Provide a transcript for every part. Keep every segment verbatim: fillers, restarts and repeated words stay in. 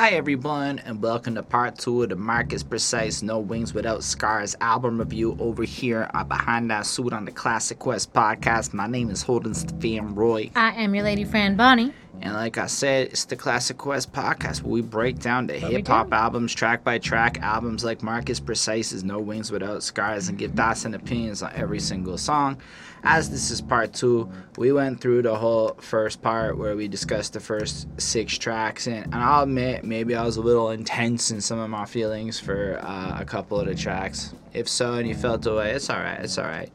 Hi everyone, and welcome to part two of the Marcus Precise No Wings Without Scars album review over here on Behind That Suit on the Classic Quest podcast. My name is Holden Stephen Roy. I am your lady friend Bonnie. And like I said, it's the Classic Quest podcast where we break down the hip hop albums track by track, albums like Marcus Precise's No Wings Without Scars, and give thoughts and opinions on every single song. As this is part two, we went through the whole first part where we discussed the first six tracks, and, and I'll admit, maybe I was a little intense in some of my feelings for uh, a couple of the tracks. If so, and you felt away, it's alright, it's alright.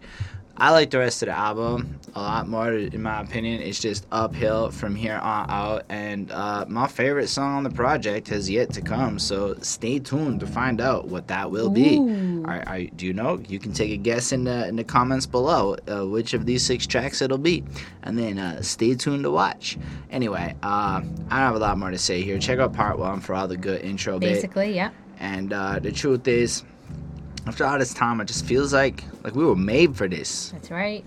I like the rest of the album a lot more, in my opinion. It's just uphill from here on out, and uh, my favorite song on the project has yet to come, so stay tuned to find out what that will be. Are, are, do you know? You can take a guess in the in the comments below uh, which of these six tracks it'll be, and then uh, stay tuned to watch. Anyway, uh, I don't have a lot more to say here. Check out part one for all the good intro bit. Basically, yeah. And uh, the truth is, after all this time, it just feels like like we were made for this. That's right.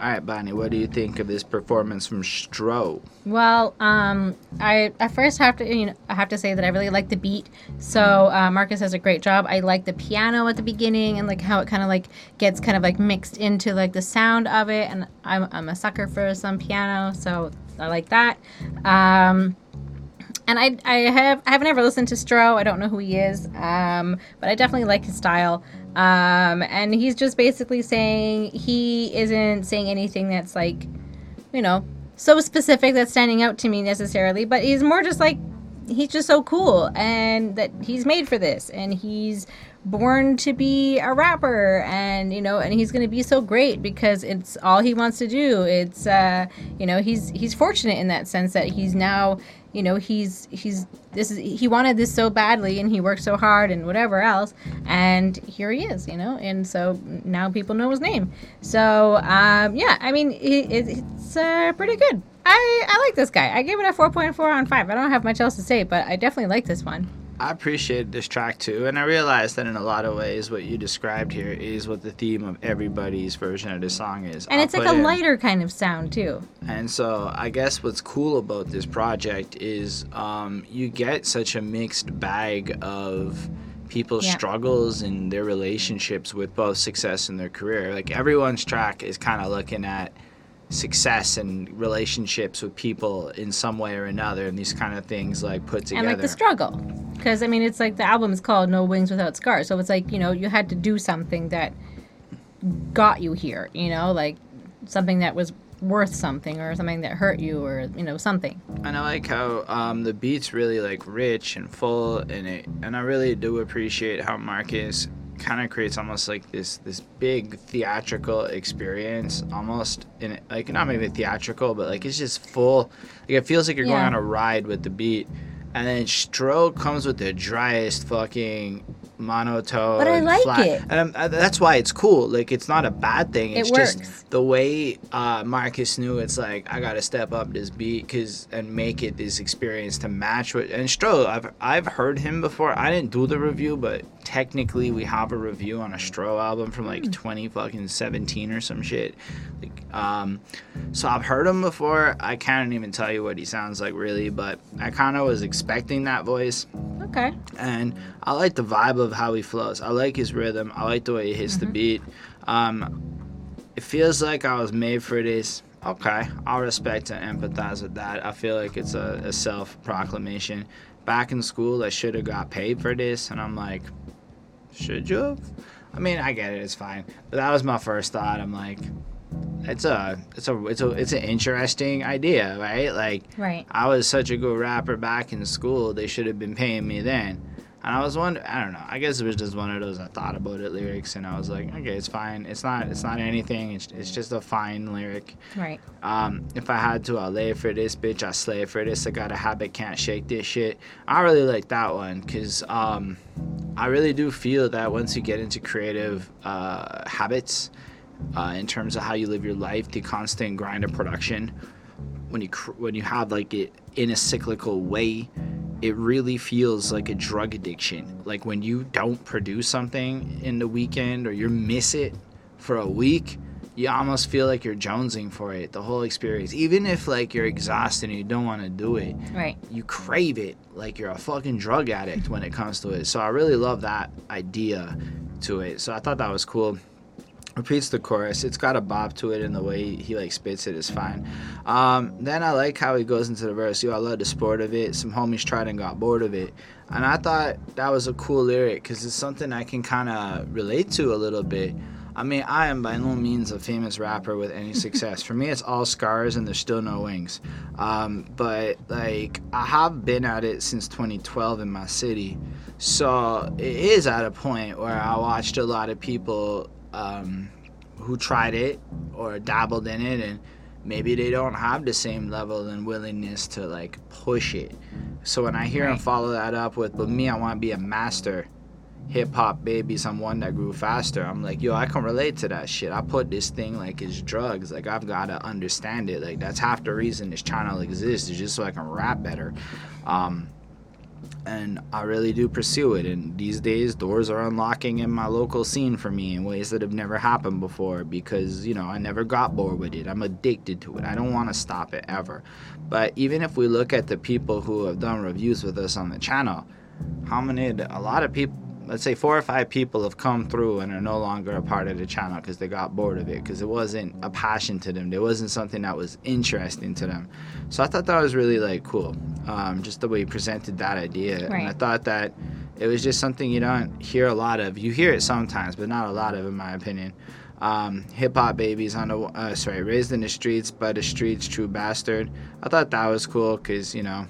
All right, Bonnie, what do you think of this performance from Stro? Well, um, I I first have to you know I have to say that I really like the beat. So uh, Marcus does a great job. I like the piano at the beginning and like how it kind of like gets kind of like mixed into like the sound of it. And I'm I'm a sucker for some piano, so I like that. Um, And I I have I have never listened to Stro. I don't know who he is, um, but I definitely like his style. Um, and he's just basically saying he isn't saying anything that's like, you know, so specific that's standing out to me necessarily. But he's more just like, he's just so cool, and that he's made for this, and he's born to be a rapper, and you know, and he's going to be so great because it's all he wants to do. It's uh, you know, he's he's fortunate in that sense that he's now. You know, he's, he's, this is, he wanted this so badly and he worked so hard and whatever else. And here he is, you know, and so now people know his name. So, um, yeah, I mean, it, it, it's uh, pretty good. I, I like this guy. I gave it a four point four on five. I don't have much else to say, but I definitely like this one. I appreciated this track too, and I realized that in a lot of ways what you described here is what the theme of everybody's version of this song is. And I'll it's like a in. lighter kind of sound too. And so I guess what's cool about this project is um, you get such a mixed bag of people's yeah. struggles and their relationships with both success and their career. Like everyone's track is kind of looking at success and relationships with people in some way or another, and these kind of things like put together. And like the struggle. Because, I mean, it's like the album is called No Wings Without Scars. So it's like, you know, you had to do something that got you here, you know, like something that was worth something or something that hurt you or, you know, something. And I like how um, the beat's really, like, rich and full. And, it, and I really do appreciate how Marcus kind of creates almost like this this big theatrical experience, almost in like not maybe theatrical, but like it's just full. Like it feels like you're yeah. going on a ride with the beat. And then Stro comes with the driest fucking monotone. But I like flat. it. And I'm, that's why it's cool. Like, it's not a bad thing. It's it works. Just the way uh, Marcus knew it's like, I got to step up this beat cause, and make it this experience to match with. And Stro, I've, I've heard him before. I didn't do the review, but technically we have a review on a Stro album from like mm. twenty fucking seventeen or some shit. Like, um, so I've heard him before. I can't even tell you what he sounds like, really, but I kind of was expecting. Expecting that voice. Okay. And I like the vibe of how he flows. I like his rhythm. I like the way he hits mm-hmm. the beat. Um, it feels like I was made for this. Okay. I'll respect and empathize with that. I feel like it's a, a self-proclamation. Back in school, I should have got paid for this. And I'm like, should you have? I mean, I get it. It's fine. But that was my first thought. I'm like... It's a, it's a, it's a, it's an interesting idea, right? Like, right. I was such a good rapper back in school. They should have been paying me then. And I was wondering, I don't know. I guess it was just one of those I thought about it lyrics, and I was like, okay, it's fine. It's not, it's not anything. It's, it's just a fine lyric. Right. Um, if I had to, I lay for this bitch. I slay for this. I got a habit, can't shake this shit. I really like that one because um, I really do feel that once you get into creative uh, habits. Uh, in terms of how you live your life, the constant grind of production, when you cr- when you have like it in a cyclical way, it really feels like a drug addiction. Like when you don't produce something in the weekend or you miss it for a week, you almost feel like you're jonesing for it, the whole experience. Even if, like, you're exhausted and you don't want to do it, right? You crave it like you're a fucking drug addict when it comes to it. So I really love that idea to it. So I thought that was cool. Repeats the chorus. It's got a bop to it, and the way he, like, spits it is fine. Um, then I like how he goes into the verse. Yo, I love the sport of it. Some homies tried and got bored of it. And I thought that was a cool lyric because it's something I can kind of relate to a little bit. I mean, I am by no means a famous rapper with any success. For me, it's all scars and there's still no wings. Um, but, like, I have been at it since twenty twelve in my city. So it is at a point where I watched a lot of people um, who tried it or dabbled in it, and maybe they don't have the same level and willingness to, like, push it. So when I hear right. him follow that up with, but me, I want to be a master hip-hop baby, someone that grew faster, I'm like, yo, I can relate to that shit. I put this thing like it's drugs. Like, I've got to understand it. Like, that's half the reason this channel exists, is just so I can rap better. Um, and I really do pursue it. And these days, doors are unlocking in my local scene for me in ways that have never happened before because, you know, I never got bored with it. I'm addicted to it. I don't want to stop it ever. But even if we look at the people who have done reviews with us on the channel, how many, a lot of people, let's say four or five people have come through and are no longer a part of the channel because they got bored of it, because it wasn't a passion to them. There wasn't something that was interesting to them. So I thought that was really, like, cool, um, just the way he presented that idea. Right. And I thought that it was just something you don't hear a lot of. You hear it sometimes, but not a lot of, in my opinion. Um, hip-hop babies on the, uh, sorry, raised in the streets by the streets, true bastard. I thought that was cool because, you know,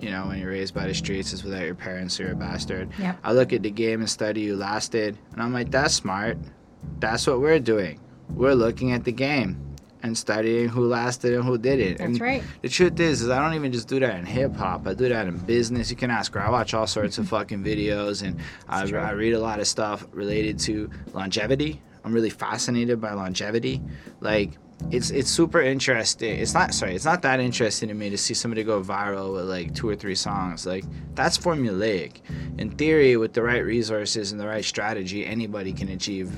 You know, when you're raised by the streets, it's without your parents, so you're a bastard. Yep. I look at the game and study who lasted, and I'm like, that's smart. That's what we're doing. We're looking at the game and studying who lasted and who didn't. That's and right. The truth is, is I don't even just do that in hip-hop. I do that in business. You can ask her. I watch all sorts of fucking videos, and I, I read a lot of stuff related to longevity. I'm really fascinated by longevity. Like... It's it's super interesting. It's not sorry. It's not that interesting to me to see somebody go viral with like two or three songs. Like, that's formulaic. In theory, with the right resources and the right strategy, anybody can achieve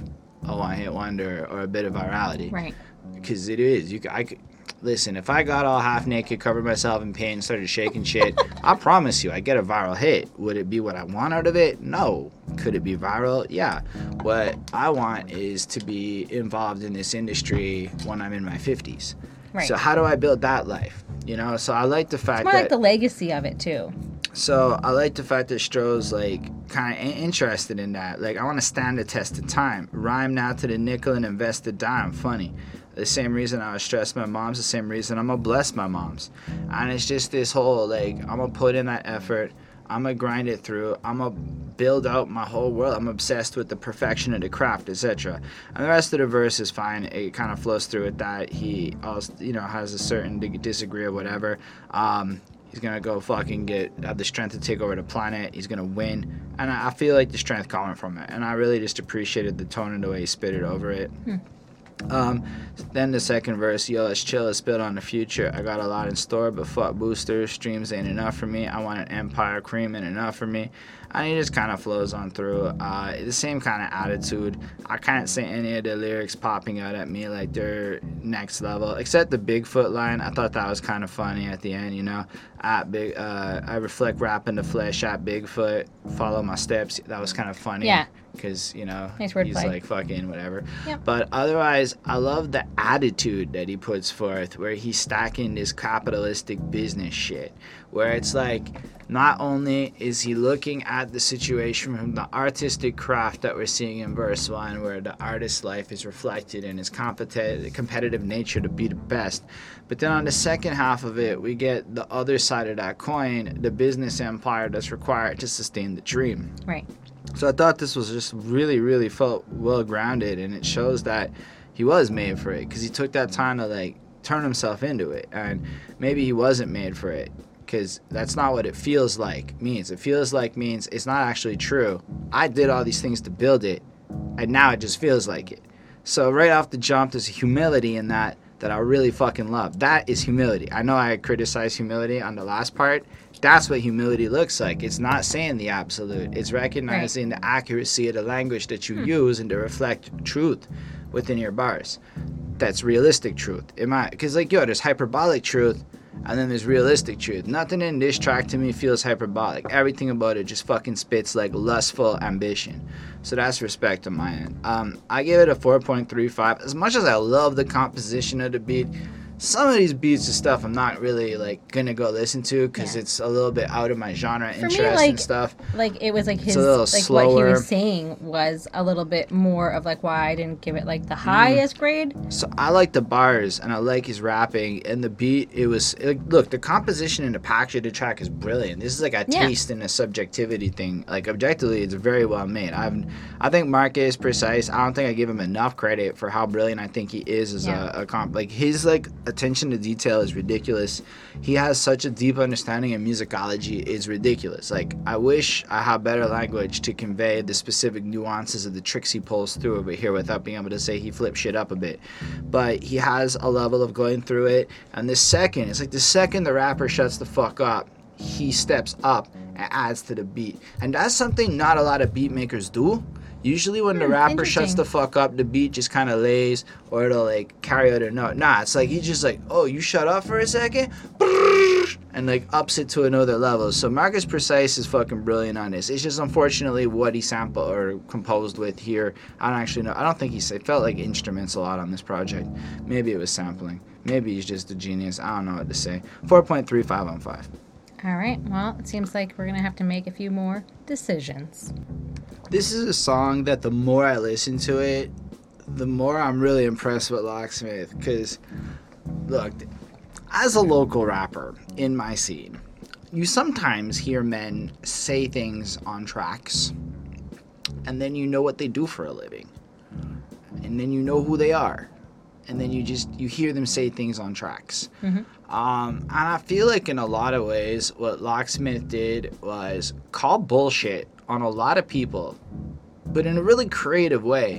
a one-hit wonder or a bit of virality. Right. Because it is. You I could, listen. If I got all half naked, covered myself in paint, and started shaking shit, I promise you, I get a viral hit. Would it be what I want out of it? No. Could it be viral? Yeah. What I want is to be involved in this industry when I'm in my fifties. Right. So how do I build that life? You know, so I like the fact that... It's more that, like, the legacy of it, too. So I like the fact that Stro's, like, kind of interested in that. Like, I want to stand the test of time. Rhyme now to the nickel and invest the dime. Funny. The same reason I was stressed my mom's, the same reason I'm going to bless my mom's. And it's just this whole, like, I'm going to put in that effort. I'm going to grind it through. I'm going to build out my whole world. I'm obsessed with the perfection of the craft, et cetera. And the rest of the verse is fine. It kind of flows through with that. He also, you know, has a certain disagree or whatever. Um, he's going to go fucking get have the strength to take over the planet. He's going to win. And I, I feel like the strength coming from it. And I really just appreciated the tone and the way he spit it over it. Hmm. Um, then the second verse, yo, it's chill, it's built on the future. I got a lot in store, but fuck boosters. Streams ain't enough for me. I want an empire, cream ain't enough for me. And it just kind of flows on through. Uh, the same kind of attitude. I can't say any of the lyrics popping out at me like they're next level, except the Bigfoot line. I thought that was kind of funny at the end, you know. At big, uh, I reflect rap in the flesh at Bigfoot, follow my steps. That was kind of funny. Yeah. Because, you know, nice he's play. Like fucking whatever. Yep. But otherwise, I love the attitude that he puts forth where he's stacking this capitalistic business shit. Where it's like, not only is he looking at the situation from the artistic craft that we're seeing in verse one, where the artist's life is reflected in his competi- competitive nature to be the best, but then on the second half of it, we get the other side of that coin, the business empire that's required to sustain the dream. Right. So I thought this was just really, really felt well-grounded, and it shows that he was made for it because he took that time to, like, turn himself into it. And maybe he wasn't made for it because that's not what it feels like means. It feels like means it's not actually true. I did all these things to build it, and now it just feels like it. So right off the jump, there's a humility in that that I really fucking love. That is humility. I know I criticized humility on the last part. That's what humility looks like. It's not saying the absolute. It's recognizing right. the accuracy of the language that you hmm. use and to reflect truth within your bars. that's realistic truth. Am I? Because, like, yo, there's hyperbolic truth, and then there's realistic truth. Nothing in this track to me feels hyperbolic. Everything about it just fucking spits like lustful ambition. So that's respect on my end. Um, I give it a four point three five. As much as I love the composition of the beat, some of these beats and stuff I'm not really, like, gonna go listen to because yeah. it's a little bit out of my genre For interest me, like, and stuff. Like, it was, like, his, like, slower. What he was saying was a little bit more of, like, why I didn't give it, like, the highest mm. grade. So I like the bars, and I like his rapping, and the beat, it was, it, look, the composition and the package of the track is brilliant. This is, like, a yeah. taste and a subjectivity thing. Like, objectively, it's very well made. I've, I think Marcus Precise, I don't think I give him enough credit for how brilliant I think he is as yeah. a, a comp. Like, his, like... attention to detail is ridiculous. He has such a deep understanding of musicology. It's ridiculous. Like, I wish I had better language to convey the specific nuances of the tricks he pulls through over here without being able to say he flips shit up a bit. But he has a level of going through it. And the second, it's like the second the rapper shuts the fuck up, he steps up and adds to the beat. And that's something not a lot of beat makers do. Usually when the mm, rapper shuts the fuck up, the beat just kind of lays, or it'll, like, carry out a note. Nah, it's like, he's just like, oh, you shut up for a second? And, like, ups it to another level. So Marcus Precise is fucking brilliant on this. It's just, unfortunately, what he sampled or composed with here. I don't actually know. I don't think he said, felt like instruments a lot on this project. Maybe it was sampling. Maybe he's just a genius. I don't know what to say. four point three five on five. All right. Well, it seems like we're going to have to make a few more decisions. This is a song that the more I listen to it, the more I'm really impressed with Locksmith. Because, look, as a local rapper in my scene, you sometimes hear men say things on tracks, and then you know what they do for a living. And then you know who they are. And then you just, you hear them say things on tracks. Mm-hmm. Um, and I feel like in a lot of ways, what Locksmith did was call bullshit on a lot of people, but in a really creative way,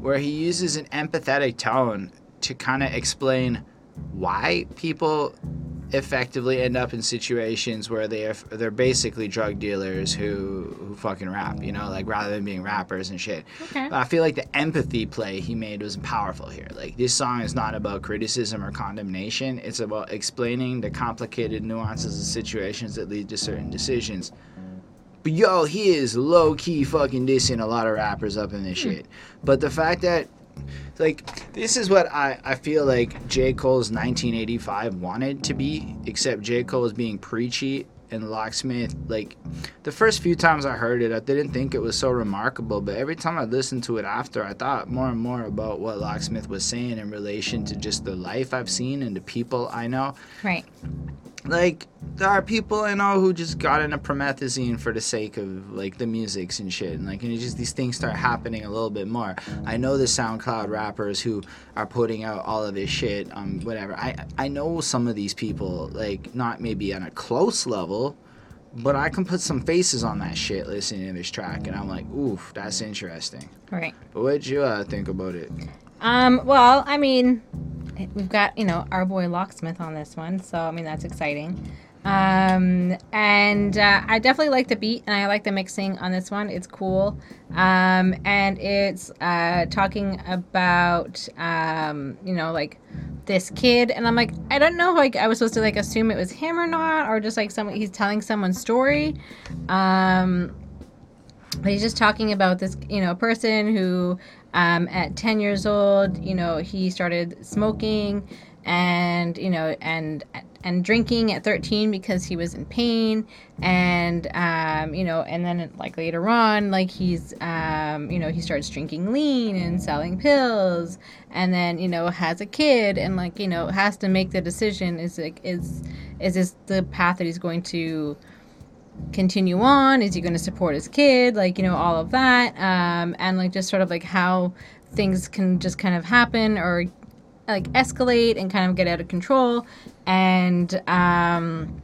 where he uses an empathetic tone to kind of explain why people effectively end up in situations where they are, they're basically drug dealers who, who fucking rap, you know, like, rather than being rappers and shit. Okay. But I feel like the empathy play he made was powerful here. Like, this song is not about criticism or condemnation. It's about explaining the complicated nuances of situations that lead to certain decisions. But yo, he is low-key fucking dissing a lot of rappers up in this shit. But the fact that, like, this is what I, I feel like J. Cole's nineteen eighty-five wanted to be, except J. Cole is being preachy, and Locksmith, like, the first few times I heard it, I didn't think it was so remarkable, but every time I listened to it after, I thought more and more about what Locksmith was saying in relation to just the life I've seen and the people I know. Right. Like, there are people I know who just got into promethazine for the sake of, like, the musics and shit. And, like, and just these things start happening a little bit more. I know the SoundCloud rappers who are putting out all of this shit, um, whatever. I, I know some of these people, like, not maybe on a close level, but I can put some faces on that shit listening to this track. And I'm like, oof, that's interesting. Right. But what'd you uh, think about it? Um, well, I mean... We've got, you know, our boy Locksmith on this one, so, I mean, that's exciting. Um, and uh, I definitely like the beat, and I like the mixing on this one. It's cool. Um, and it's uh, talking about, um, you know, like, this kid. And I'm like, I don't know, like, I was supposed to, like, assume it was him or not, or just, like, someone, he's telling someone's story. Um, but he's just talking about this, you know, person who... Um, at ten years old, you know, he started smoking and, you know, and and drinking at thirteen because he was in pain. And, um, you know, and then, like, later on, like, he's, um, you know, he starts drinking lean and selling pills. And then, you know, has a kid and, like, you know, has to make the decision. Is, like, is, is this the path that he's going to continue on? Is he going to support his kid? Like, you know, all of that. Um, and, like, just sort of, like, how things can just kind of happen or, like, escalate and kind of get out of control. And um,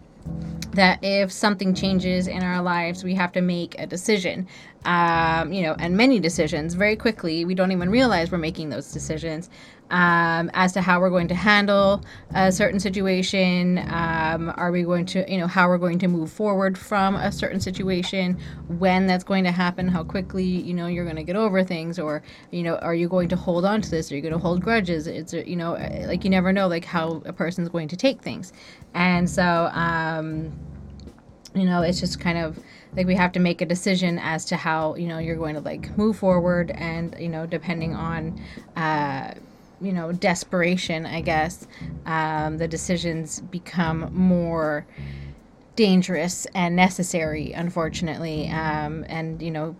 that if something changes in our lives, we have to make a decision. um, you know, and many decisions very quickly. We don't even realize we're making those decisions um, as to how we're going to handle a certain situation. Um, are we going to, you know, how we're going to move forward from a certain situation, when that's going to happen, how quickly, you know, you're going to get over things, or, you know, are you going to hold on to this? Are you going to hold grudges? It's, you know, like you never know, like how a person's going to take things. And so, um, you know, it's just kind of, like, we have to make a decision as to how, you know, you're going to, like, move forward. And, you know, depending on, uh, you know, desperation, I guess, um, the decisions become more dangerous and necessary, unfortunately. Um, and, you know,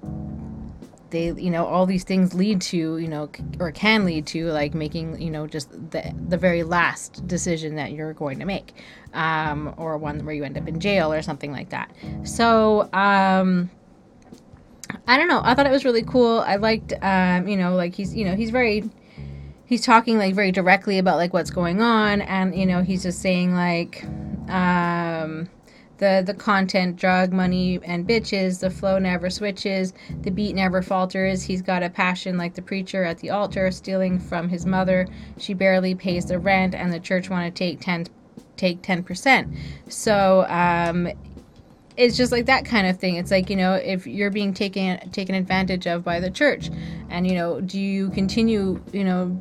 they, you know, all these things lead to, you know, or can lead to, like, making, you know, just the the very last decision that you're going to make, um, or one where you end up in jail or something like that. So, um, I don't know. I thought it was really cool. I liked, um, you know, like he's, you know, he's very, he's talking, like, very directly about, like, what's going on. And, you know, he's just saying, like, um... The, the content, drug, money, and bitches. The flow never switches. The beat never falters. He's got a passion like the preacher at the altar, stealing from his mother. She barely pays the rent, and the church want to take ten, take ten percent. So um, it's just like that kind of thing. It's like, you know, if you're being taken taken advantage of by the church, and, you know, do you continue, you know,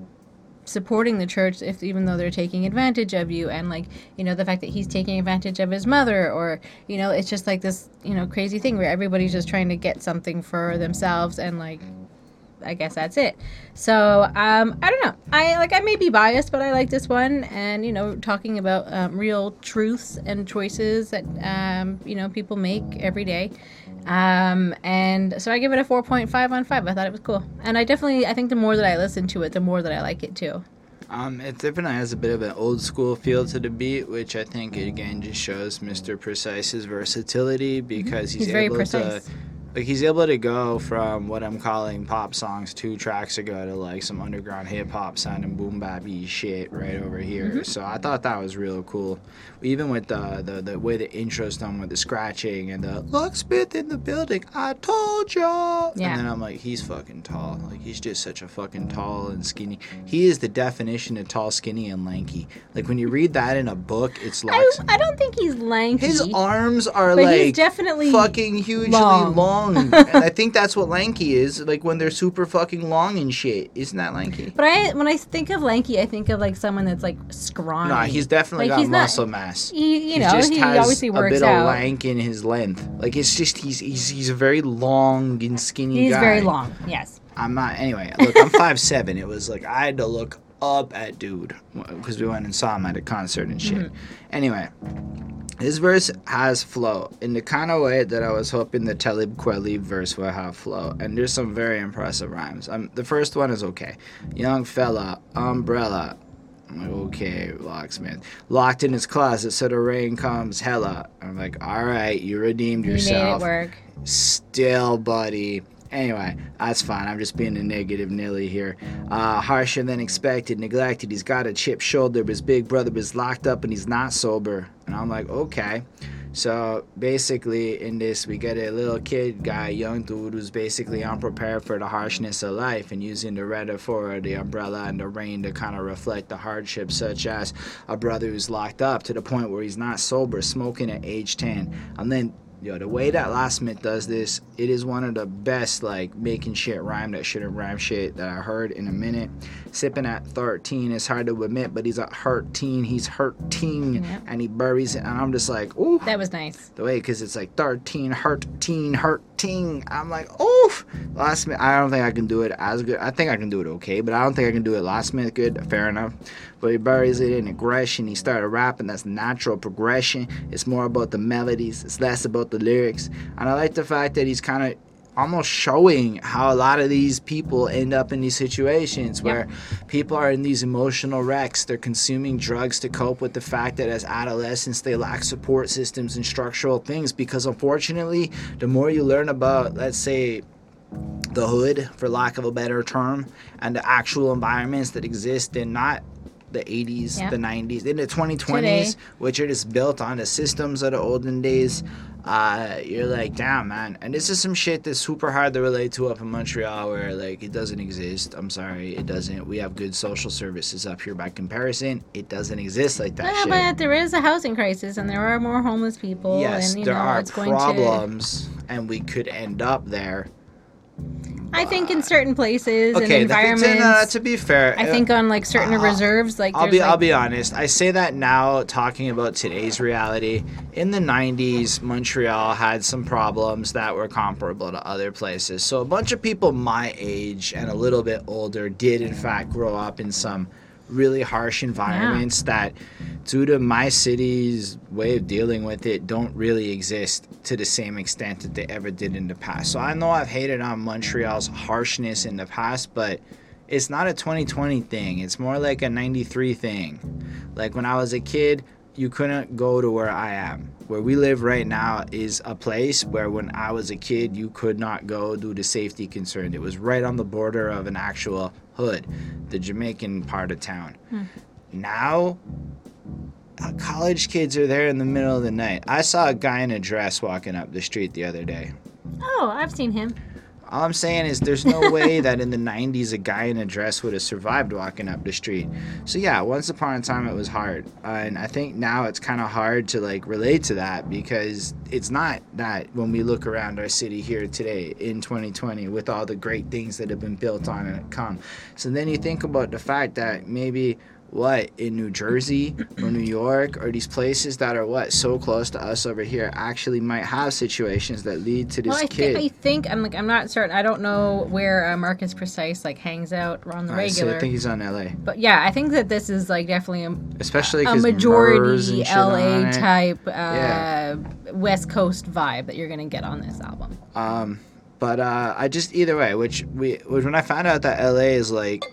supporting the church if even though they're taking advantage of you? And, like, you know, the fact that he's taking advantage of his mother, or, you know, it's just like this, you know, crazy thing where everybody's just trying to get something for themselves, and, like, I guess that's it. So um I don't know, I like I may be biased, but I like this one. And, you know, talking about um, real truths and choices that um you know people make every day. Um, and so I give it a four point five on five. I thought it was cool. And I definitely, I think the more that I listen to it, the more that I like it too. Um, it definitely has a bit of an old school feel to the beat, which I think, again, just shows Mister Precise's versatility, because mm-hmm. he's, he's able very precise. to, like, he's able to go from what I'm calling pop songs two tracks ago to, like, some underground hip hop sounding boom bappy shit right over here. Mm-hmm. So I thought that was real cool. Even with the, the, the way the intro's done with the scratching and the Locksmith in the building, I told y'all. Yeah. And then I'm like, he's fucking tall. Like, he's just such a fucking tall and skinny. He is the definition of tall, skinny, and lanky. Like, when you read that in a book, it's like, I, I don't think he's lanky. His arms are, but, like, he's definitely fucking hugely long. long. And I think that's what lanky is. Like, when they're super fucking long and shit. Isn't that lanky? But I, when I think of lanky, I think of, like, someone that's, like, scrawny. Nah, he's definitely, like, got he's muscle not, mass. He, you know, he just he has obviously works a bit out. of lank in his length. Like, it's just he's he's he's a very long and skinny he's guy. He's very long. Yes. I'm not. Anyway, look, I'm five seven. It was like I had to look up at dude because we went and saw him at a concert and shit. Mm-hmm. Anyway, his verse has flow in the kind of way that I was hoping the Talib Kweli verse would have flow. And there's some very impressive rhymes. Um, the first one is okay. Young fella, umbrella. I'm like, okay, Locksmith. Locked in his closet so the rain comes hella. I'm like, all right, you redeemed yourself. You made it work. Still, buddy. Anyway, that's fine. I'm just being a negative Nilly here. Uh, harsher than expected, neglected. He's got a chipped shoulder, but his big brother was locked up and he's not sober. And I'm like, okay. So basically in this, we get a little kid guy, young dude, who's basically unprepared for the harshness of life and using the metaphor, the umbrella, and the rain to kind of reflect the hardships, such as a brother who's locked up to the point where he's not sober, smoking at age ten. And then, yo, the way that Locksmith does this, it is one of the best, like, making shit rhyme that shouldn't rhyme shit that I heard in a minute. Sipping at thirteen, it's hard to admit, but he's a hurting. He's hurting, yep. And he buries it. And I'm just like, oof. That was nice. The way, because it's like thirteen, hurting, hurting. I'm like, oof. Locksmith, I don't think I can do it as good. I think I can do it okay, but I don't think I can do it Locksmith good. Fair enough. But he buries it in aggression. He started rapping. That's natural progression. It's more about the melodies. It's less about the lyrics. And I like the fact that he's kind of almost showing how a lot of these people end up in these situations where yep. people are in these emotional wrecks. They're consuming drugs to cope with the fact that as adolescents they lack support systems and structural things, because unfortunately the more you learn about, let's say, the hood, for lack of a better term, and the actual environments that exist in not the eighties, yep. the nineties, in the twenty twenties, today, which are just built on the systems of the olden days. Uh, you're like, damn, man. And this is some shit that's super hard to relate to up in Montreal where, like, it doesn't exist. I'm sorry, it doesn't. We have good social services up here by comparison. It doesn't exist like that yeah, shit. Yeah, but there is a housing crisis, and there are more homeless people. Yes, and, you there know, are it's problems, going to... and we could end up there. I think in certain places and okay, environments. Okay, uh, to be fair, I think on like certain uh, reserves, like I'll be like, I'll be honest. I say that now, talking about today's reality. In the nineties, Montreal had some problems that were comparable to other places. So a bunch of people my age and a little bit older did, in fact, grow up in some really harsh environments yeah. that, due to my city's way of dealing with it, don't really exist to the same extent that they ever did in the past. So I know I've hated on Montreal's harshness in the past, but it's not a twenty twenty thing. It's more like a ninety-three thing. Like when I was a kid, you couldn't go to where I am. Where we live right now is a place where when I was a kid, you could not go due to safety concerns. It was right on the border of an actual hood, the Jamaican part of town. Hmm. Now, uh, college kids are there in the middle of the night. I saw a guy in a dress walking up the street the other day. Oh, I've seen him. All I'm saying is there's no way that in the nineties a guy in a dress would have survived walking up the street. So yeah, once upon a time it was hard. Uh, and I think now it's kind of hard to like relate to that because it's not that when we look around our city here today in twenty twenty with all the great things that have been built on and come. So then you think about the fact that maybe what in New Jersey or New York or these places that are what so close to us over here actually might have situations that lead to this well, I kid. Th- I think I'm like I'm not certain. I don't know where uh, Marcus Precise like hangs out on the All regular. Right, so I think he's on L A. But yeah, I think that this is like definitely a especially a majority L A type uh, yeah. West Coast vibe that you're gonna get on this album. Um, but uh, I just either way, which we which when I found out that L A is like.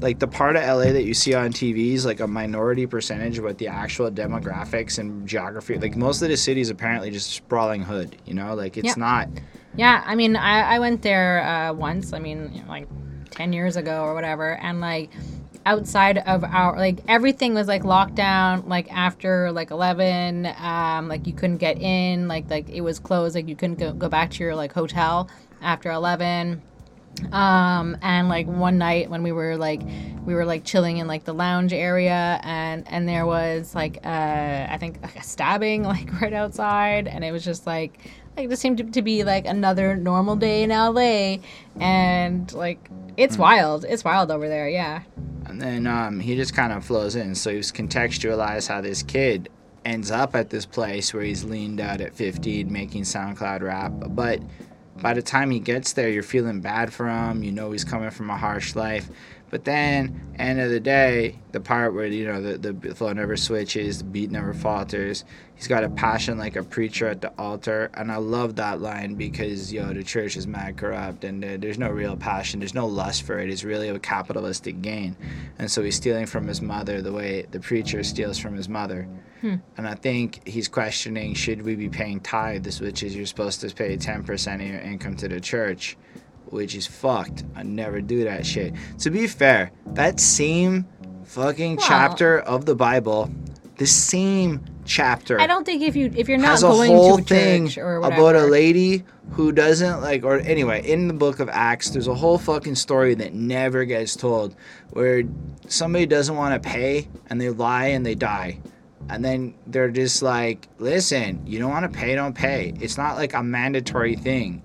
Like, the part of L A that you see on T V is, like, a minority percentage of what the actual demographics and geography... Like, most of the city is apparently just sprawling hood, you know? Like, it's yeah. not... Yeah, I mean, I, I went there uh, once, I mean, you know, like, ten years ago or whatever, and, like, outside of our... Like, everything was, like, locked down, like, after, like, eleven. Um, like, you couldn't get in. Like, like it was closed. Like, you couldn't go, go back to your, like, hotel after eleven. Um, and like one night when we were like, we were like chilling in like the lounge area and, and there was like, uh, I think like a stabbing like right outside. And it was just like, like this seemed to, to be like another normal day in L A and like, it's mm. wild. It's wild over there. Yeah. And then, um, he just kind of flows in. So he was contextualized how this kid ends up at this place where he's leaned out at fifteen making SoundCloud rap, but by the time he gets there, you're feeling bad for him. You know he's coming from a harsh life. But then, end of the day, the part where, you know, the, the flow never switches, the beat never falters. He's got a passion like a preacher at the altar. And I love that line because, yo, the church is mad corrupt and there's no real passion. There's no lust for it. It's really a capitalistic gain. And so he's stealing from his mother the way the preacher steals from his mother. Hmm. And I think he's questioning, should we be paying tithes, which is you're supposed to pay ten percent of your income to the church, which is fucked. I never do that shit. To be fair, that same fucking well, chapter of the Bible, the same chapter. I don't think if you if you're not going to a church or whatever. About a lady who doesn't like or anyway, in the book of Acts, there's a whole fucking story that never gets told where somebody doesn't want to pay and they lie and they die. And then they're just like, listen, you don't want to pay, don't pay. It's not like a mandatory thing.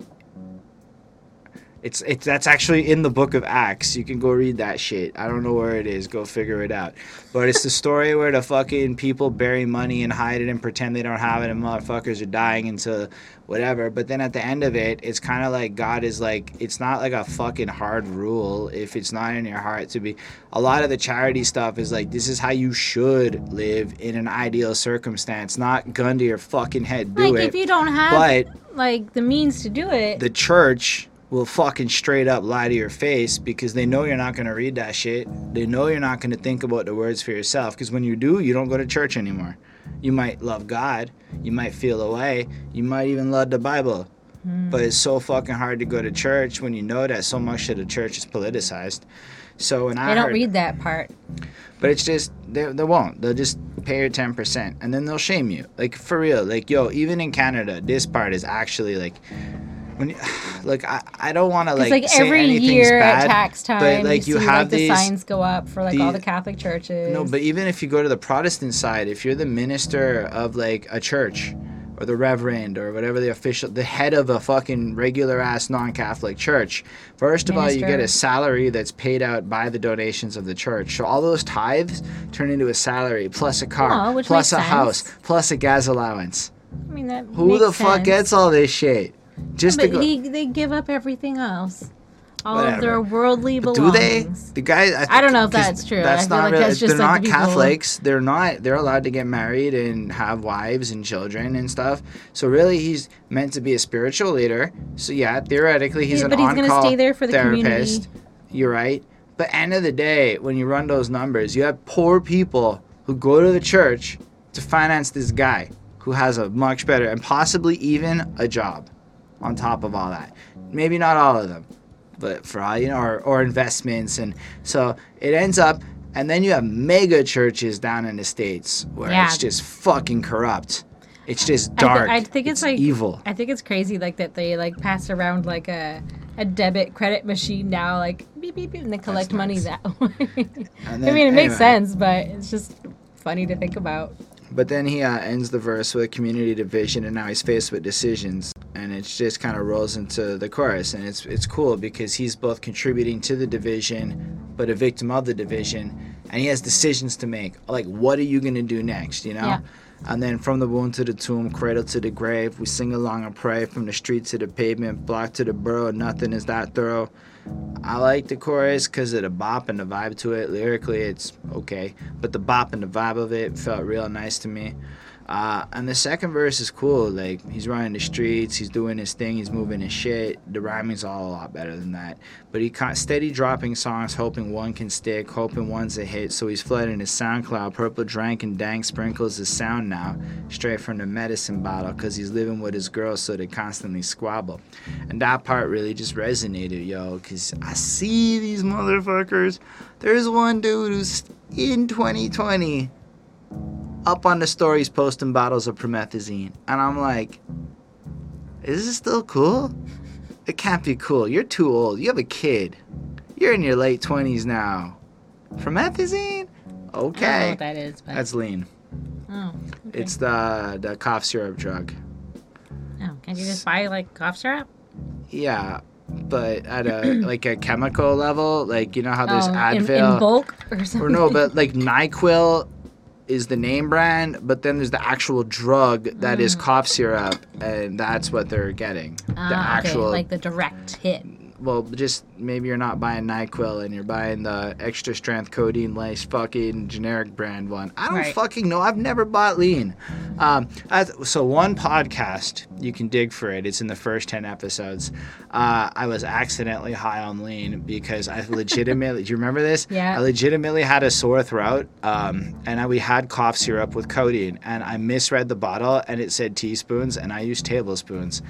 It's it's that's actually in the book of Acts. You can go read that shit. I don't know where it is. Go figure it out. But it's the story where the fucking people bury money and hide it and pretend they don't have it and motherfuckers are dying into whatever. But then at the end of it, it's kind of like God is like, it's not like a fucking hard rule if it's not in your heart to be. A lot of the charity stuff is like, this is how you should live in an ideal circumstance, not gun to your fucking head, do it. Like if you don't have but, like the means to do it. The church will fucking straight up lie to your face because they know you're not going to read that shit. They know you're not going to think about the words for yourself because when you do, you don't go to church anymore. You might love God. You might feel a way. You might even love the Bible. Mm. But it's so fucking hard to go to church when you know that so much of the church is politicized. So and I They don't heard, read that part. But it's just, they, they won't. They'll just pay your ten percent and then they'll shame you. Like, for real. Like, yo, even in Canada, this part is actually like... When you, like I, I don't want to like, like say every anything's year bad, at tax time, but like you, you see, have like, the these, signs go up for like the, all the Catholic churches. No, but even if you go to the Protestant side, if you're the minister of like a church or the reverend or whatever the official, the head of a fucking regular ass non-Catholic church, first of minister. all, you get a salary that's paid out by the donations of the church. So all those tithes turn into a salary plus a car, oh, plus a sense. house, plus a gas allowance. I mean, that who the sense. fuck gets all this shit? Just yeah, but he, they give up everything else, all Whatever. of their worldly but belongings. Do they? The guys, I, th- I don't know if that's true. That's I feel not like really, that's just they're like not the Catholics. They're not. They're allowed to get married and have wives and children and stuff. So really, he's meant to be a spiritual leader. So yeah, theoretically, he's yeah, an on-call gonna stay there for the therapist. Community. You're right. But end of the day, when you run those numbers, you have poor people who go to the church to finance this guy who has a much better and possibly even a job. On top of all that, maybe not all of them, but for all you know, or, or investments, and so it ends up, and then you have mega churches down in the States where yeah. it's just fucking corrupt. It's just dark. I, th- I think it's, it's like evil. I think it's crazy, like that they like pass around like a a debit credit machine now, like beep beep beep, and they collect That's money nice. that way. And then, I mean, it anyway. makes sense, but it's just funny to think about. But then he uh, ends the verse with community division, and now he's faced with decisions, and it just kind of rolls into the chorus, and it's it's cool because he's both contributing to the division, but a victim of the division, and he has decisions to make, like what are you gonna do next, you know? Yeah. And then from the womb to the tomb, cradle to the grave, we sing along and pray, from the street to the pavement, block to the borough, nothing is that thorough. I like the chorus because of the bop and the vibe to it. Lyrically, it's okay, but the bop and the vibe of it felt real nice to me. Uh, and the second verse is cool. Like, he's running the streets, he's doing his thing, he's moving his shit. The rhyming's all a lot better than that. But he caught steady dropping songs, hoping one can stick, hoping one's a hit. So he's flooding his SoundCloud. Purple drank and dank sprinkles his sound now, straight from the medicine bottle, because he's living with his girl, so they constantly squabble. And that part really just resonated, yo, because I see these motherfuckers. There's one dude who's in twenty twenty up on the stories posting bottles of promethazine. And I'm like, is this still cool? It can't be cool. You're too old. You have a kid. You're in your late twenties now. Promethazine? Okay. I don't know what that is. But... That's lean. Oh, okay. It's the the cough syrup drug. Oh, can't you just buy, like, cough syrup? Yeah, but at a, like, a chemical level. Like, you know how there's oh, Advil. In, in bulk or something? Or no, but, like, NyQuil is the name brand, but then there's the actual drug that mm. is cough syrup, and that's what they're getting. Ah, the actual, okay, like the direct hit. Well, just maybe you're not buying NyQuil and you're buying the extra strength codeine lace fucking generic brand one. I don't right. fucking know. I've never bought lean. Um, I, so one podcast, you can dig for it. It's in the first ten episodes. Uh, I was accidentally high on lean because I legitimately, do you remember this? Yeah. I legitimately had a sore throat um, and I, we had cough syrup with codeine, and I misread the bottle and it said teaspoons and I used tablespoons.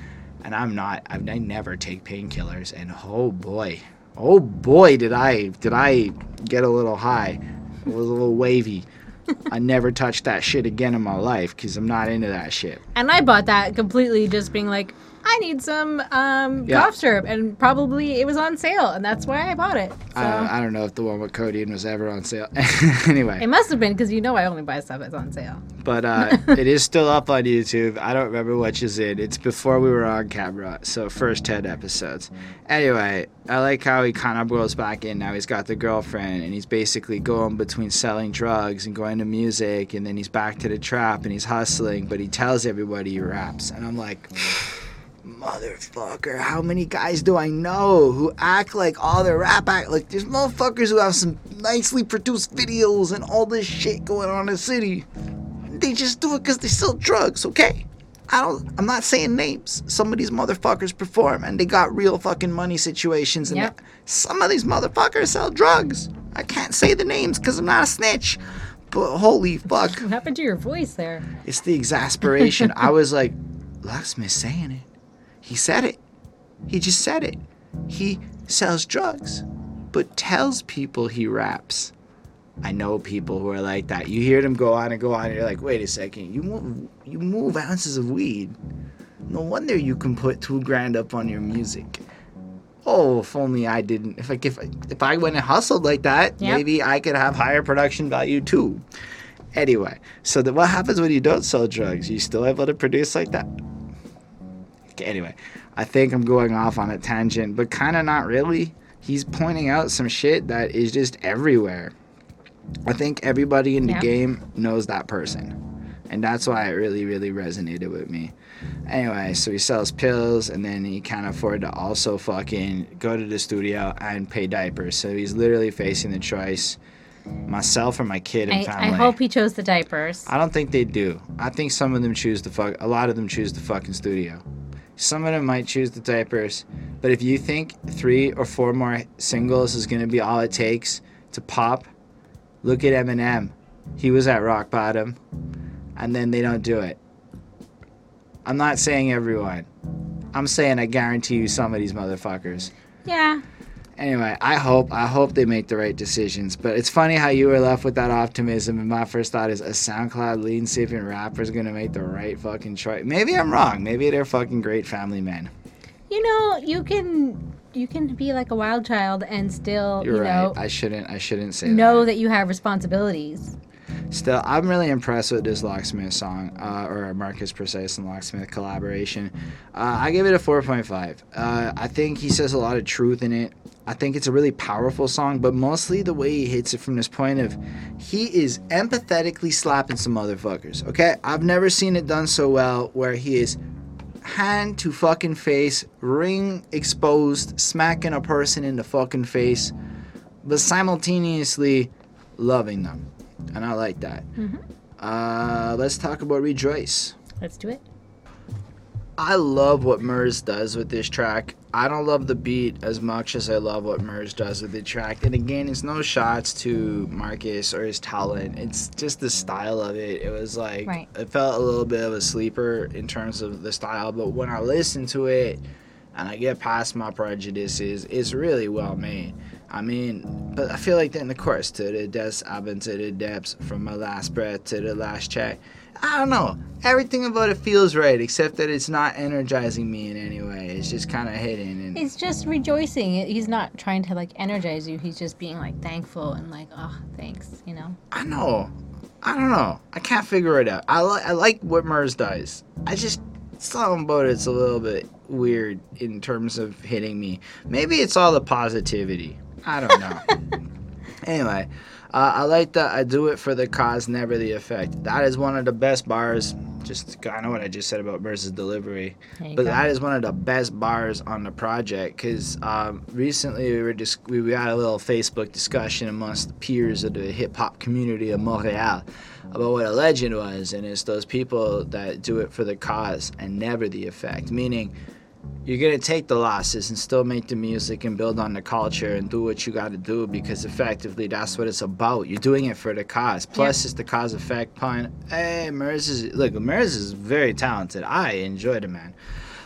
And I'm not, I never take painkillers, and oh boy, oh boy, did I, did I get a little high. It was a little wavy. I never touched that shit again in my life, because I'm not into that shit. And I bought that completely just being like, I need some um, yeah. cough syrup, and probably it was on sale, and that's why I bought it. So. Uh, I don't know if the one with codeine was ever on sale. Anyway. It must have been, because you know I only buy stuff that's on sale. But uh, it is still up on YouTube. I don't remember which is it. It's before we were on camera, so first ten episodes. Anyway, I like how he kind of rolls back in now. He's got the girlfriend, and he's basically going between selling drugs and going to music, and then he's back to the trap, and he's hustling, but he tells everybody he raps. And I'm like... Motherfucker, how many guys do I know who act like all their rap act? Like, there's motherfuckers who have some nicely produced videos and all this shit going on in the city. They just do it because they sell drugs, okay? I don't, I'm not saying names. Some of these motherfuckers perform and they got real fucking money situations. And yep. they, some of these motherfuckers sell drugs. I can't say the names because I'm not a snitch. But holy fuck. What happened to your voice there? It's the exasperation. I was like, Locksmith's saying it. He said it. He just said it. He sells drugs, but tells people he raps. I know people who are like that. You hear them go on and go on, and you're like, wait a second, you move, you move ounces of weed. No wonder you can put two grand up on your music. Oh, if only I didn't. If I, if I, if I went and hustled like that, yep. Maybe I could have higher production value too. Anyway, so that what happens when you don't sell drugs? You still able to produce like that? Okay, anyway, I think I'm going off on a tangent, but kind of not really. He's pointing out some shit that is just everywhere. I think everybody in the yeah. game knows that person. And that's why it really, really resonated with me. Anyway, so he sells pills, and then he can't afford to also fucking go to the studio and pay diapers. So he's literally facing the choice, myself or my kid and I, family. I hope he chose the diapers. I don't think they do. I think some of them choose the fuck. A lot of them choose the fucking studio. Some of them might choose the diapers. But if you think three or four more singles is going to be all it takes to pop, look at Eminem. He was at rock bottom. And then they don't do it. I'm not saying everyone. I'm saying I guarantee you some of these motherfuckers. Yeah. Anyway, I hope I hope they make the right decisions. But it's funny how you were left with that optimism. And my first thought is a SoundCloud lean sipping rapper is going to make the right fucking choice. Maybe I'm wrong. Maybe they're fucking great family men. You know, you can you can be like a wild child and still, You're you right. know. I shouldn't I shouldn't say know that. that you have responsibilities. Still, I'm really impressed with this Locksmith song, uh, or Marcus Precise and Locksmith collaboration. Uh, I give it a four point five. Uh, I think he says a lot of truth in it. I think it's a really powerful song, but mostly the way he hits it from this point of, he is empathetically slapping some motherfuckers, okay? I've never seen it done so well where he is hand to fucking face, ring exposed, smacking a person in the fucking face, but simultaneously loving them. And I like that. Mm-hmm. Uh, let's talk about Rejoice. Let's do it. I love what Murs does with this track. I don't love the beat as much as I love what Murs does with the track. And again, it's no shots to Marcus or his talent. It's just the style of it. It was like, right. It felt a little bit of a sleeper in terms of the style. But when I listen to it and I get past my prejudices, it's really well made. I mean, but I feel like then, of course, to the depths, I've been to the depths, from my last breath to the last check. I don't know. Everything about it feels right, except that it's not energizing me in any way. It's just kind of hidden. And it's just rejoicing. He's not trying to, like, energize you. He's just being, like, thankful and, like, oh, thanks, you know? I know. I don't know. I can't figure it out. I, li- I like what Murs does. I just, something about it's a little bit weird in terms of hitting me. Maybe it's all the positivity. I don't know. Anyway, uh, I like that I do it for the cause, never the effect. That is one of the best bars. Just I know what I just said about Murs' delivery. But go. That is one of the best bars on the project. Because um, recently we were dis- we had a little Facebook discussion amongst the peers of the hip-hop community of Montreal about what a legend was. And it's those people that do it for the cause and never the effect. Meaning, you're going to take the losses and still make the music and build on the culture and do what you got to do, because effectively that's what it's about. You're doing it for the cause. Plus, yeah. It's the cause effect pun. Hey, Murs is... Look, Murs is very talented. I enjoyed it, man.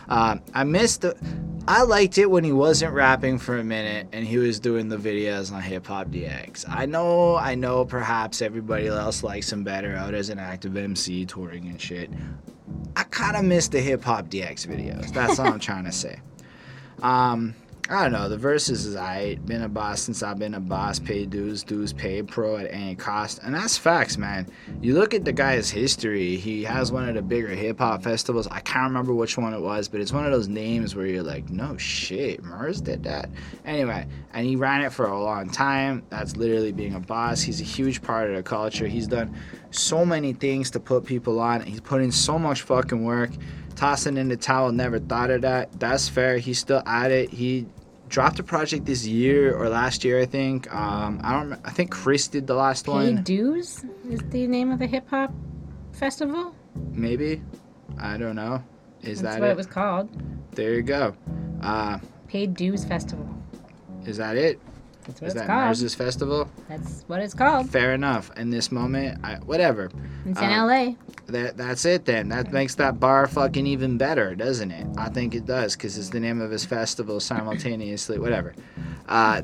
Uh, I missed the... I liked it when he wasn't rapping for a minute and he was doing the videos on Hip Hop D X. I know, I know, perhaps everybody else likes him better out as an active M C touring and shit. I kind of miss the Hip Hop D X videos. That's all I'm trying to say. Um, I don't know. The verses is aight. Been a boss since I've been a boss. Paid dues, dues paid pro at any cost. And that's facts, man. You look at the guy's history. He has one of the bigger hip hop festivals. I can't remember which one it was, but it's one of those names where you're like, no shit, Murs did that. Anyway, and he ran it for a long time. That's literally being a boss. He's a huge part of the culture. He's done so many things to put people on. He's put in so much fucking work. Tossing in the towel, never thought of that. That's fair. He's still at it. He dropped a project this year or last year, I think. Um, I don't. I think Chris did the last Paid one. Paid Dues is the name of the hip hop festival. Maybe, I don't know. Is That's that what it? it was called? There you go. Uh, Paid Dues Festival. Is that it? That's what Is it's that called. Murs' festival? That's what it's called. Fair enough. In this moment, I, whatever. It's uh, in L A. That That's it then. That makes that bar fucking even better, doesn't it? I think it does, because it's the name of his festival simultaneously. Whatever. Uh,